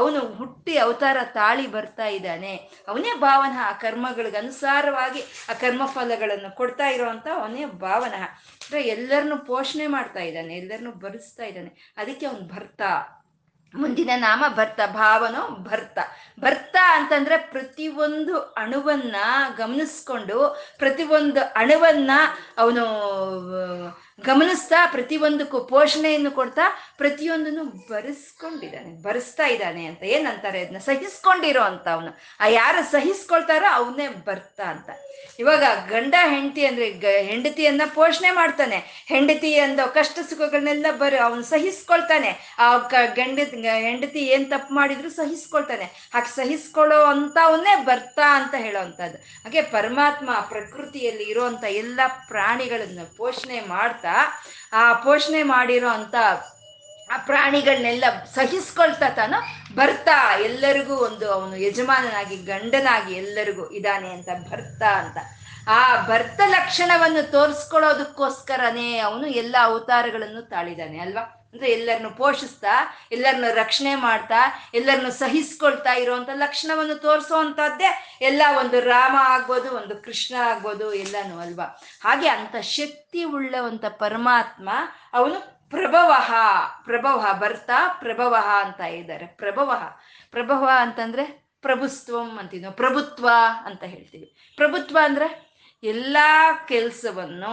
ಅವನು ಹುಟ್ಟಿ ಅವತಾರ ತಾಳಿ ಬರ್ತಾ ಇದ್ದಾನೆ, ಅವನೇ ಭಾವನ, ಆ ಕರ್ಮಗಳಿಗೆ ಅನುಸಾರವಾಗಿ ಆ ಕರ್ಮ ಫಲಗಳನ್ನು ಕೊಡ್ತಾ ಇರೋವಂಥ ಅವನೇ ಭಾವನ. ಅಂದ್ರೆ ಎಲ್ಲರನ್ನು ಪೋಷಣೆ ಮಾಡ್ತಾ ಇದ್ದಾನೆ, ಎಲ್ಲರನ್ನು ಭರಿಸ್ತಾ ಇದ್ದಾನೆ, ಅದಕ್ಕೆ ಅವನು ಭರ್ತ. ಮುಂದಿನ ನಾಮ ಭರ್ತ, ಭಾವನೋ ಭರ್ತ. ಭರ್ತ ಅಂತಂದ್ರೆ ಪ್ರತಿಯೊಂದು ಅಣುವನ್ನ ಗಮನಿಸ್ಕೊಂಡು, ಪ್ರತಿಯೊಂದು ಅಣುವನ್ನ ಅವನು ಗಮನಿಸ್ತಾ, ಪ್ರತಿಯೊಂದಕ್ಕೂ ಪೋಷಣೆಯನ್ನು ಕೊಡ್ತಾ, ಪ್ರತಿಯೊಂದನ್ನು ಬರೆಸ್ಕೊಂಡಿದ್ದಾನೆ, ಬರೆಸ್ತಾ ಇದ್ದಾನೆ ಅಂತ ಏನಂತಾರೆ ಅದನ್ನ, ಸಹಿಸ್ಕೊಂಡಿರೋ ಅಂತ ಅವನು. ಆ ಯಾರು ಸಹಿಸ್ಕೊಳ್ತಾರೋ ಅವನೇ ಭರ್ತ ಅಂತ. ಇವಾಗ ಗಂಡ ಹೆಂಡತಿ ಅಂದ್ರೆ ಹೆಂಡತಿಯನ್ನ ಪೋಷಣೆ ಮಾಡ್ತಾನೆ, ಹೆಂಡತಿ ಅಂದ ಕಷ್ಟ ಸುಖಗಳನ್ನೆಲ್ಲ ಬರ ಅವನು ಸಹಿಸ್ಕೊಳ್ತಾನೆ. ಆ ಗಂಡ ಹೆಂಡತಿ ಏನ್ ತಪ್ಪು ಮಾಡಿದ್ರು ಸಹಿಸ್ಕೊಳ್ತಾನೆ, ಹಾಗೆ ಸಹಿಸ್ಕೊಳ್ಳೋ ಅಂತ ಅವನೇ ಭರ್ತ ಅಂತ ಹೇಳೋವಂಥದ್ದು. ಹಾಗೆ ಪರಮಾತ್ಮ ಪ್ರಕೃತಿಯಲ್ಲಿ ಇರೋಂಥ ಎಲ್ಲ ಪ್ರಾಣಿಗಳನ್ನು ಪೋಷಣೆ ಮಾಡ್ತಾ ಆ ಪೋಷಣೆ ಮಾಡಿರೋ ಅಂತ ಆ ಪ್ರಾಣಿಗಳನ್ನೆಲ್ಲ ಸಹಿಸ್ಕೊಳ್ತಾ ತಾನು ಭರ್ತ, ಎಲ್ಲರಿಗೂ ಒಂದು ಅವನು ಯಜಮಾನನಾಗಿ ಗಂಡನಾಗಿ ಎಲ್ಲರಿಗೂ ಇದ್ದಾನೆ ಅಂತ ಭರ್ತ ಅಂತ. ಆ ಭರ್ತ ಲಕ್ಷಣವನ್ನು ತೋರಿಸ್ಕೊಳ್ಳೋದಕ್ಕೋಸ್ಕರನೇ ಅವನು ಎಲ್ಲ ಅವತಾರಗಳನ್ನು ತಾಳಿದ್ದಾನೆ ಅಲ್ವಾ. ಅಂದ್ರೆ ಎಲ್ಲರನ್ನು ಪೋಷಿಸ್ತಾ, ಎಲ್ಲರನ್ನು ರಕ್ಷಣೆ ಮಾಡ್ತಾ, ಎಲ್ಲರನ್ನು ಸಹಿಸ್ಕೊಳ್ತಾ ಇರುವಂತ ಲಕ್ಷಣವನ್ನು ತೋರಿಸುವಂತಹದ್ದೇ ಎಲ್ಲ ಒಂದು ರಾಮ ಆಗ್ಬೋದು, ಒಂದು ಕೃಷ್ಣ ಆಗ್ಬೋದು, ಎಲ್ಲಾನು ಅಲ್ವಾ. ಹಾಗೆ ಅಂತ ಶಕ್ತಿ ಉಳ್ಳವಂತ ಪರಮಾತ್ಮ ಅವನು ಪ್ರಭವ ಪ್ರಭವ ಭರ್ತ ಪ್ರಭವ ಅಂತ ಇದ್ದಾರೆ. ಪ್ರಭವ ಪ್ರಭವ ಅಂತಂದ್ರೆ ಪ್ರಭುತ್ವಂ ಅಂತಿದ್ವು, ಪ್ರಭುತ್ವ ಅಂತ ಹೇಳ್ತೀವಿ. ಪ್ರಭುತ್ವ ಅಂದ್ರೆ ಎಲ್ಲ ಕೆಲಸವನ್ನು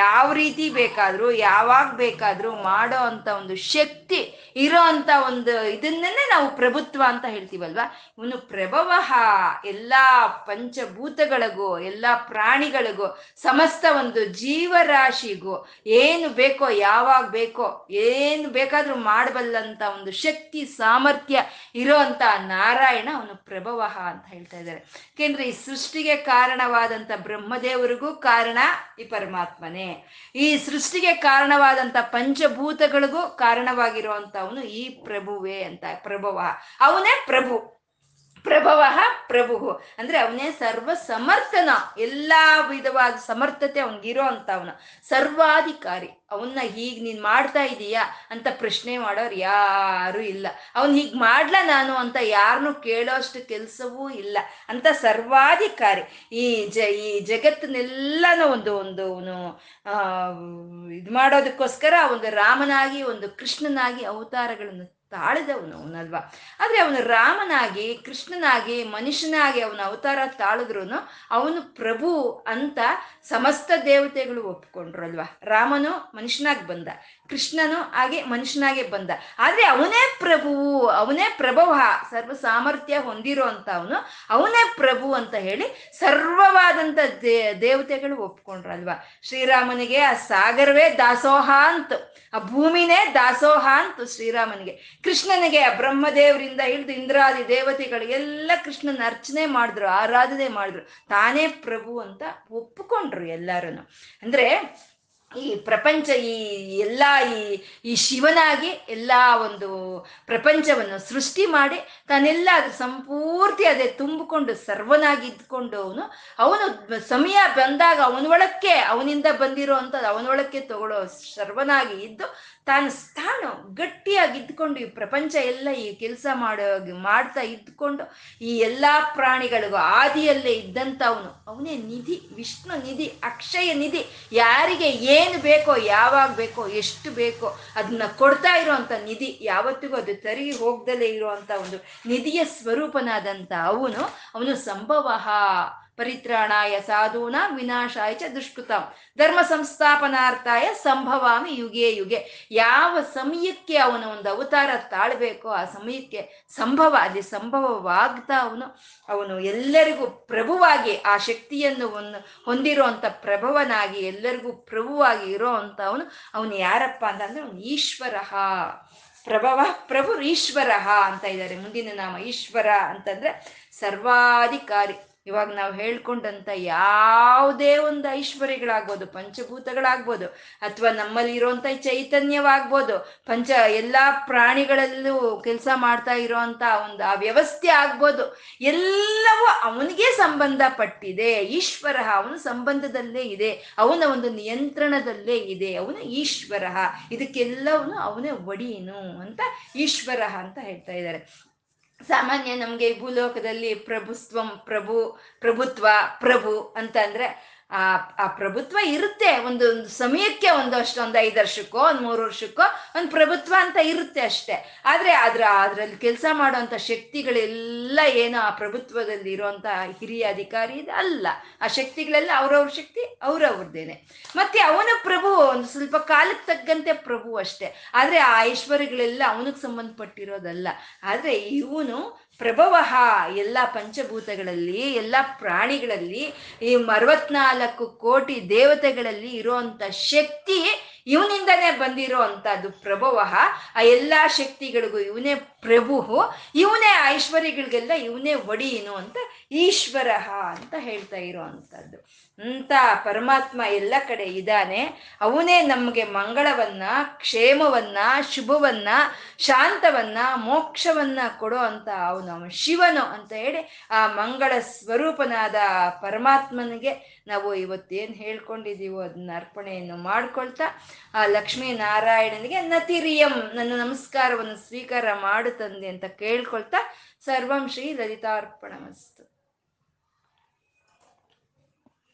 ಯಾವ ರೀತಿ ಬೇಕಾದ್ರೂ ಯಾವಾಗ ಬೇಕಾದ್ರೂ ಮಾಡೋ ಅಂತ ಒಂದು ಶಕ್ತಿ ಇರೋ ಅಂತ ಒಂದು ಇದನ್ನೇ ನಾವು ಪ್ರಭುತ್ವ ಅಂತ ಹೇಳ್ತೀವಲ್ವಾ. ಇವನು ಪ್ರಭವ, ಎಲ್ಲ ಪಂಚಭೂತಗಳಿಗೂ ಎಲ್ಲ ಪ್ರಾಣಿಗಳಿಗೂ ಸಮಸ್ತ ಒಂದು ಜೀವರಾಶಿಗೂ ಏನು ಬೇಕೋ ಯಾವಾಗ ಬೇಕೋ ಏನು ಬೇಕಾದ್ರೂ ಮಾಡಬಲ್ಲಂತ ಒಂದು ಶಕ್ತಿ ಸಾಮರ್ಥ್ಯ ಇರೋ ಅಂತ ನಾರಾಯಣ ಅವನು ಪ್ರಭವ ಅಂತ ಹೇಳ್ತಾ ಇದ್ದಾರೆ. ಏಕೆಂದ್ರೆ ಈ ಸೃಷ್ಟಿಗೆ ಕಾರಣವಾದಂಥ ಬ್ರಹ್ಮ ದೇವರಿಗೂ ಕಾರಣ ಈ ಪರಮಾತ್ಮನೇ, ಈ ಸೃಷ್ಟಿಗೆ ಕಾರಣವಾದಂತ ಪಂಚಭೂತಗಳಿಗೂ ಕಾರಣವಾಗಿರುವಂತವನು ಈ ಪ್ರಭುವೇ ಅಂತ ಪ್ರಭವ, ಅವನೇ ಪ್ರಭು. ಪ್ರಭವ ಪ್ರಭು ಅಂದ್ರೆ ಅವನೇ ಸರ್ವ ಸಮರ್ಥನ, ಎಲ್ಲಾ ವಿಧವಾದ ಸಮರ್ಥತೆ ಅವನಿಗಿರೋ ಅಂತ ಅವನು ಸರ್ವಾಧಿಕಾರಿ. ಅವನ್ನ ಹೀಗ್ ನೀನ್ ಮಾಡ್ತಾ ಇದೀಯಾ ಅಂತ ಪ್ರಶ್ನೆ ಮಾಡೋರು ಯಾರು ಇಲ್ಲ, ಅವನ್ ಹೀಗ್ ಮಾಡ್ಲಾ ನಾನು ಅಂತ ಯಾರನ್ನು ಕೇಳೋಷ್ಟು ಕೆಲಸವೂ ಇಲ್ಲ ಅಂತ ಸರ್ವಾಧಿಕಾರಿ. ಈ ಜ ಈ ಜಗತ್ತನ್ನೆಲ್ಲಾನು ಒಂದು ಒಂದು ಅವನು ಆ ಇದು ಮಾಡೋದಕ್ಕೋಸ್ಕರ ಒಂದು ರಾಮನಾಗಿ ಒಂದು ಕೃಷ್ಣನಾಗಿ ಅವತಾರಗಳನ್ನು ತಾಳಿದವನು ಅವನಲ್ವಾ. ಆದ್ರೆ ಅವನು ರಾಮನಾಗಿ ಕೃಷ್ಣನಾಗಿ ಮನುಷ್ಯನಾಗಿ ಅವನ ಅವತಾರ ತಾಳಿದ್ರು ಅವನು ಪ್ರಭು ಅಂತ ಸಮಸ್ತ ದೇವತೆಗಳು ಒಪ್ಕೊಂಡ್ರು ಅಲ್ವಾ. ರಾಮನು ಮನುಷ್ಯನಾಗಿ ಬಂದ, ಕೃಷ್ಣನು ಹಾಗೆ ಮನುಷ್ಯನಾಗೆ ಬಂದ, ಆದ್ರೆ ಅವನೇ ಪ್ರಭು, ಅವನೇ ಪ್ರಭವ, ಸರ್ವ ಸಾಮರ್ಥ್ಯ ಹೊಂದಿರೋ ಅಂತ ಅವನು ಅವನೇ ಪ್ರಭು ಅಂತ ಹೇಳಿ ಸರ್ವವಾದಂತ ದೇ ದೇವತೆಗಳು ಒಪ್ಕೊಂಡ್ರಲ್ವಾ. ಶ್ರೀರಾಮನಿಗೆ ಆ ಸಾಗರವೇ ದಾಸೋಹ ಅಂತು, ಆ ಭೂಮಿನೇ ದಾಸೋಹ ಅಂತು ಶ್ರೀರಾಮನಿಗೆ. ಕೃಷ್ಣನಿಗೆ ಬ್ರಹ್ಮದೇವರಿಂದ ಹಿಡಿದು ಇಂದ್ರಾದಿ ದೇವತೆಗಳು ಎಲ್ಲ ಕೃಷ್ಣನ ಅರ್ಚನೆ ಮಾಡಿದ್ರು, ಆರಾಧನೆ ಮಾಡಿದ್ರು, ತಾನೇ ಪ್ರಭು ಅಂತ ಒಪ್ಪಿಕೊಂಡ್ರು ಎಲ್ಲಾರನು. ಅಂದ್ರೆ ಈ ಪ್ರಪಂಚ ಈ ಎಲ್ಲ ಈ ಈ ಶಿವನಾಗಿ ಎಲ್ಲ ಒಂದು ಪ್ರಪಂಚವನ್ನು ಸೃಷ್ಟಿ ಮಾಡಿ ತಾನೆಲ್ಲ ಅದ್ರ ಸಂಪೂರ್ತಿ ಅದೇ ತುಂಬಿಕೊಂಡು ಸರ್ವನಾಗಿ ಇದ್ಕೊಂಡು ಅವನು ಅವನು ಸಮಯ ಬಂದಾಗ ಅವನೊಳಕ್ಕೆ ಅವನಿಂದ ಬಂದಿರೋ ಅಂಥದ್ದು ಅವನೊಳಕ್ಕೆ ತಗೊಳ್ಳೋ ಸರ್ವನಾಗಿ ಇದ್ದು ತಾನು ತಾನು ಗಟ್ಟಿಯಾಗಿ ಇದ್ಕೊಂಡು ಈ ಪ್ರಪಂಚ ಎಲ್ಲ ಈ ಕೆಲಸ ಮಾಡೋ ಮಾಡ್ತಾ ಇದ್ಕೊಂಡು ಈ ಎಲ್ಲ ಪ್ರಾಣಿಗಳಿಗೂ ಆದಿಯಲ್ಲೇ ಇದ್ದಂಥ ಅವನು ಅವನೇ ನಿಧಿ, ವಿಷ್ಣು ನಿಧಿ, ಅಕ್ಷಯ ನಿಧಿ. ಯಾರಿಗೆ ಏನು ಬೇಕೋ ಯಾವಾಗ ಬೇಕೋ ಎಷ್ಟು ಬೇಕೋ ಅದನ್ನ ಕೊಡ್ತಾ ಇರುವಂಥ ನಿಧಿ, ಯಾವತ್ತಿಗೂ ಅದು ತರಗಿ ಹೋಗ್ದಲೇ ಇರುವಂಥ ಒಂದು ನಿಧಿಯ ಸ್ವರೂಪನಾದಂಥ ಅವನು ಅವನು ಸಂಭವ. ಪರಿತ್ರಾಣಾಯ ಸಾಧೂನ ವಿನಾಶಾಯ ಚ ದುಷ್ಕೃತಂ ಧರ್ಮ ಸಂಸ್ಥಾಪನಾರ್ಥಾಯ ಸಂಭವಾಮಿ ಯುಗೇ ಯುಗೆ. ಯಾವ ಸಮಯಕ್ಕೆ ಅವನ ಒಂದು ಅವತಾರ ತಾಳ್ಬೇಕೋ ಆ ಸಮಯಕ್ಕೆ ಸಂಭವ, ಅಲ್ಲಿ ಸಂಭವವಾಗ್ತಾ ಅವನು ಅವನು ಎಲ್ಲರಿಗೂ ಪ್ರಭುವಾಗಿ ಆ ಶಕ್ತಿಯನ್ನು ಒಂದು ಹೊಂದಿರುವಂಥ ಪ್ರಭವನಾಗಿ ಎಲ್ಲರಿಗೂ ಪ್ರಭುವಾಗಿ ಇರೋ ಅಂತ ಅವನು ಅವನು ಯಾರಪ್ಪ ಅಂತಂದ್ರೆ ಅವನು ಈಶ್ವರ. ಪ್ರಭವ ಪ್ರಭು ಈಶ್ವರ ಅಂತ ಇದ್ದಾರೆ. ಮುಂದಿನ ನಾಮ ಈಶ್ವರ ಅಂತಂದ್ರೆ ಸರ್ವಾಧಿಕಾರಿ. ಇವಾಗ ನಾವು ಹೇಳ್ಕೊಂಡಂತ ಯಾವುದೇ ಒಂದು ಐಶ್ವರ್ಯಗಳಾಗ್ಬೋದು, ಪಂಚಭೂತಗಳಾಗ್ಬೋದು, ಅಥವಾ ನಮ್ಮಲ್ಲಿ ಇರೋಂಥ ಚೈತನ್ಯವಾಗ್ಬೋದು, ಪಂಚ ಎಲ್ಲ ಪ್ರಾಣಿಗಳಲ್ಲೂ ಕೆಲಸ ಮಾಡ್ತಾ ಇರೋಂಥ ಒಂದು ಆ ವ್ಯವಸ್ಥೆ ಆಗ್ಬೋದು, ಎಲ್ಲವೂ ಅವನಿಗೆ ಸಂಬಂಧ ಪಟ್ಟಿದೆ. ಈಶ್ವರ ಅವನ ಸಂಬಂಧದಲ್ಲೇ ಇದೆ, ಅವನ ಒಂದು ನಿಯಂತ್ರಣದಲ್ಲೇ ಇದೆ, ಅವನು ಈಶ್ವರ. ಇದಕ್ಕೆಲ್ಲವನು ಅವನೇ ಒಡೀನು ಅಂತ ಈಶ್ವರ ಅಂತ ಹೇಳ್ತಾ ಇದ್ದಾರೆ. ಸಾಮಾನ್ಯ ನಮಗೆ ಭೂಲೋಕದಲ್ಲಿ ಪ್ರಭುತ್ವಂ ಪ್ರಭು ಪ್ರಭುತ್ವ ಪ್ರಭು ಅಂತ ಅಂದ್ರೆ ಆ ಆ ಪ್ರಭುತ್ವ ಇರುತ್ತೆ. ಒಂದು ಒಂದು ಸಮಯಕ್ಕೆ ಒಂದು ಅಷ್ಟೊಂದು ಐದು ವರ್ಷಕ್ಕೋ ಒಂದು ಮೂರು ವರ್ಷಕ್ಕೋ ಒಂದು ಪ್ರಭುತ್ವ ಅಂತ ಇರುತ್ತೆ ಅಷ್ಟೇ. ಆದರೆ ಅದರ ಅದರಲ್ಲಿ ಕೆಲಸ ಮಾಡೋವಂಥ ಶಕ್ತಿಗಳೆಲ್ಲ ಏನೋ ಆ ಪ್ರಭುತ್ವದಲ್ಲಿ ಇರೋವಂಥ ಹಿರಿಯ ಅಧಿಕಾರಿ ಇದು ಅಲ್ಲ. ಆ ಶಕ್ತಿಗಳೆಲ್ಲ ಅವ್ರವ್ರ ಶಕ್ತಿ ಅವ್ರವ್ರದ್ದೇನೆ. ಮತ್ತೆ ಅವನ ಪ್ರಭು ಒಂದು ಸ್ವಲ್ಪ ಕಾಲಕ್ಕೆ ತಕ್ಕಂತೆ ಪ್ರಭು ಅಷ್ಟೇ. ಆದರೆ ಆ ಐಶ್ವರ್ಯಗಳೆಲ್ಲ ಅವನಿಗೆ ಸಂಬಂಧಪಟ್ಟಿರೋದಲ್ಲ. ಆದರೆ ಇವನು ಪ್ರಭವಃ ಎಲ್ಲ ಪಂಚಭೂತಗಳಲ್ಲಿ, ಎಲ್ಲ ಪ್ರಾಣಿಗಳಲ್ಲಿ, ಈ ಅರವತ್ನಾಲ್ಕು ಕೋಟಿ ದೇವತೆಗಳಲ್ಲಿ ಇರೋಂಥ ಶಕ್ತಿ ಇವನಿಂದನೇ ಬಂದಿರೋ ಅಂಥದ್ದು ಪ್ರಭವಃ. ಆ ಎಲ್ಲ ಶಕ್ತಿಗಳಿಗೂ ಇವನೇ ಪ್ರಭು, ಇವನೇ ಐಶ್ವರ್ಯಗಳಿಗೆಲ್ಲ ಇವನೇ ಒಡೀನು ಅಂತ ಈಶ್ವರ ಅಂತ ಹೇಳ್ತಾ ಇರೋ ಅಂಥದ್ದು. ಅಂತ ಪರಮಾತ್ಮ ಎಲ್ಲ ಕಡೆ ಇದ್ದಾನೆ. ಅವನೇ ನಮಗೆ ಮಂಗಳವನ್ನ, ಕ್ಷೇಮವನ್ನ, ಶುಭವನ್ನ, ಶಾಂತವನ್ನ, ಮೋಕ್ಷವನ್ನ ಕೊಡೋ ಅಂತ ಅವನು ಶಿವನು ಅಂತ ಹೇಳಿ ಆ ಮಂಗಳ ಸ್ವರೂಪನಾದ ಪರಮಾತ್ಮನಿಗೆ ನಾವು ಇವತ್ತೇನು ಹೇಳ್ಕೊಂಡಿದ್ದೀವೋ ಅದನ್ನ ಅರ್ಪಣೆಯನ್ನು ಮಾಡ್ಕೊಳ್ತಾ ಆ ಲಕ್ಷ್ಮೀನಾರಾಯಣನಿಗೆ ನತಿರಿಯಂ ನನ್ನ ನಮಸ್ಕಾರವನ್ನು ಸ್ವೀಕಾರ ಮಾಡು ತಂದೆ ಅಂತ ಕೇಳ್ಕೊಳ್ತಾ ಸರ್ವಂ ಶ್ರೀ ಲಲಿತಾರ್ಪಣಮಸ್ತು.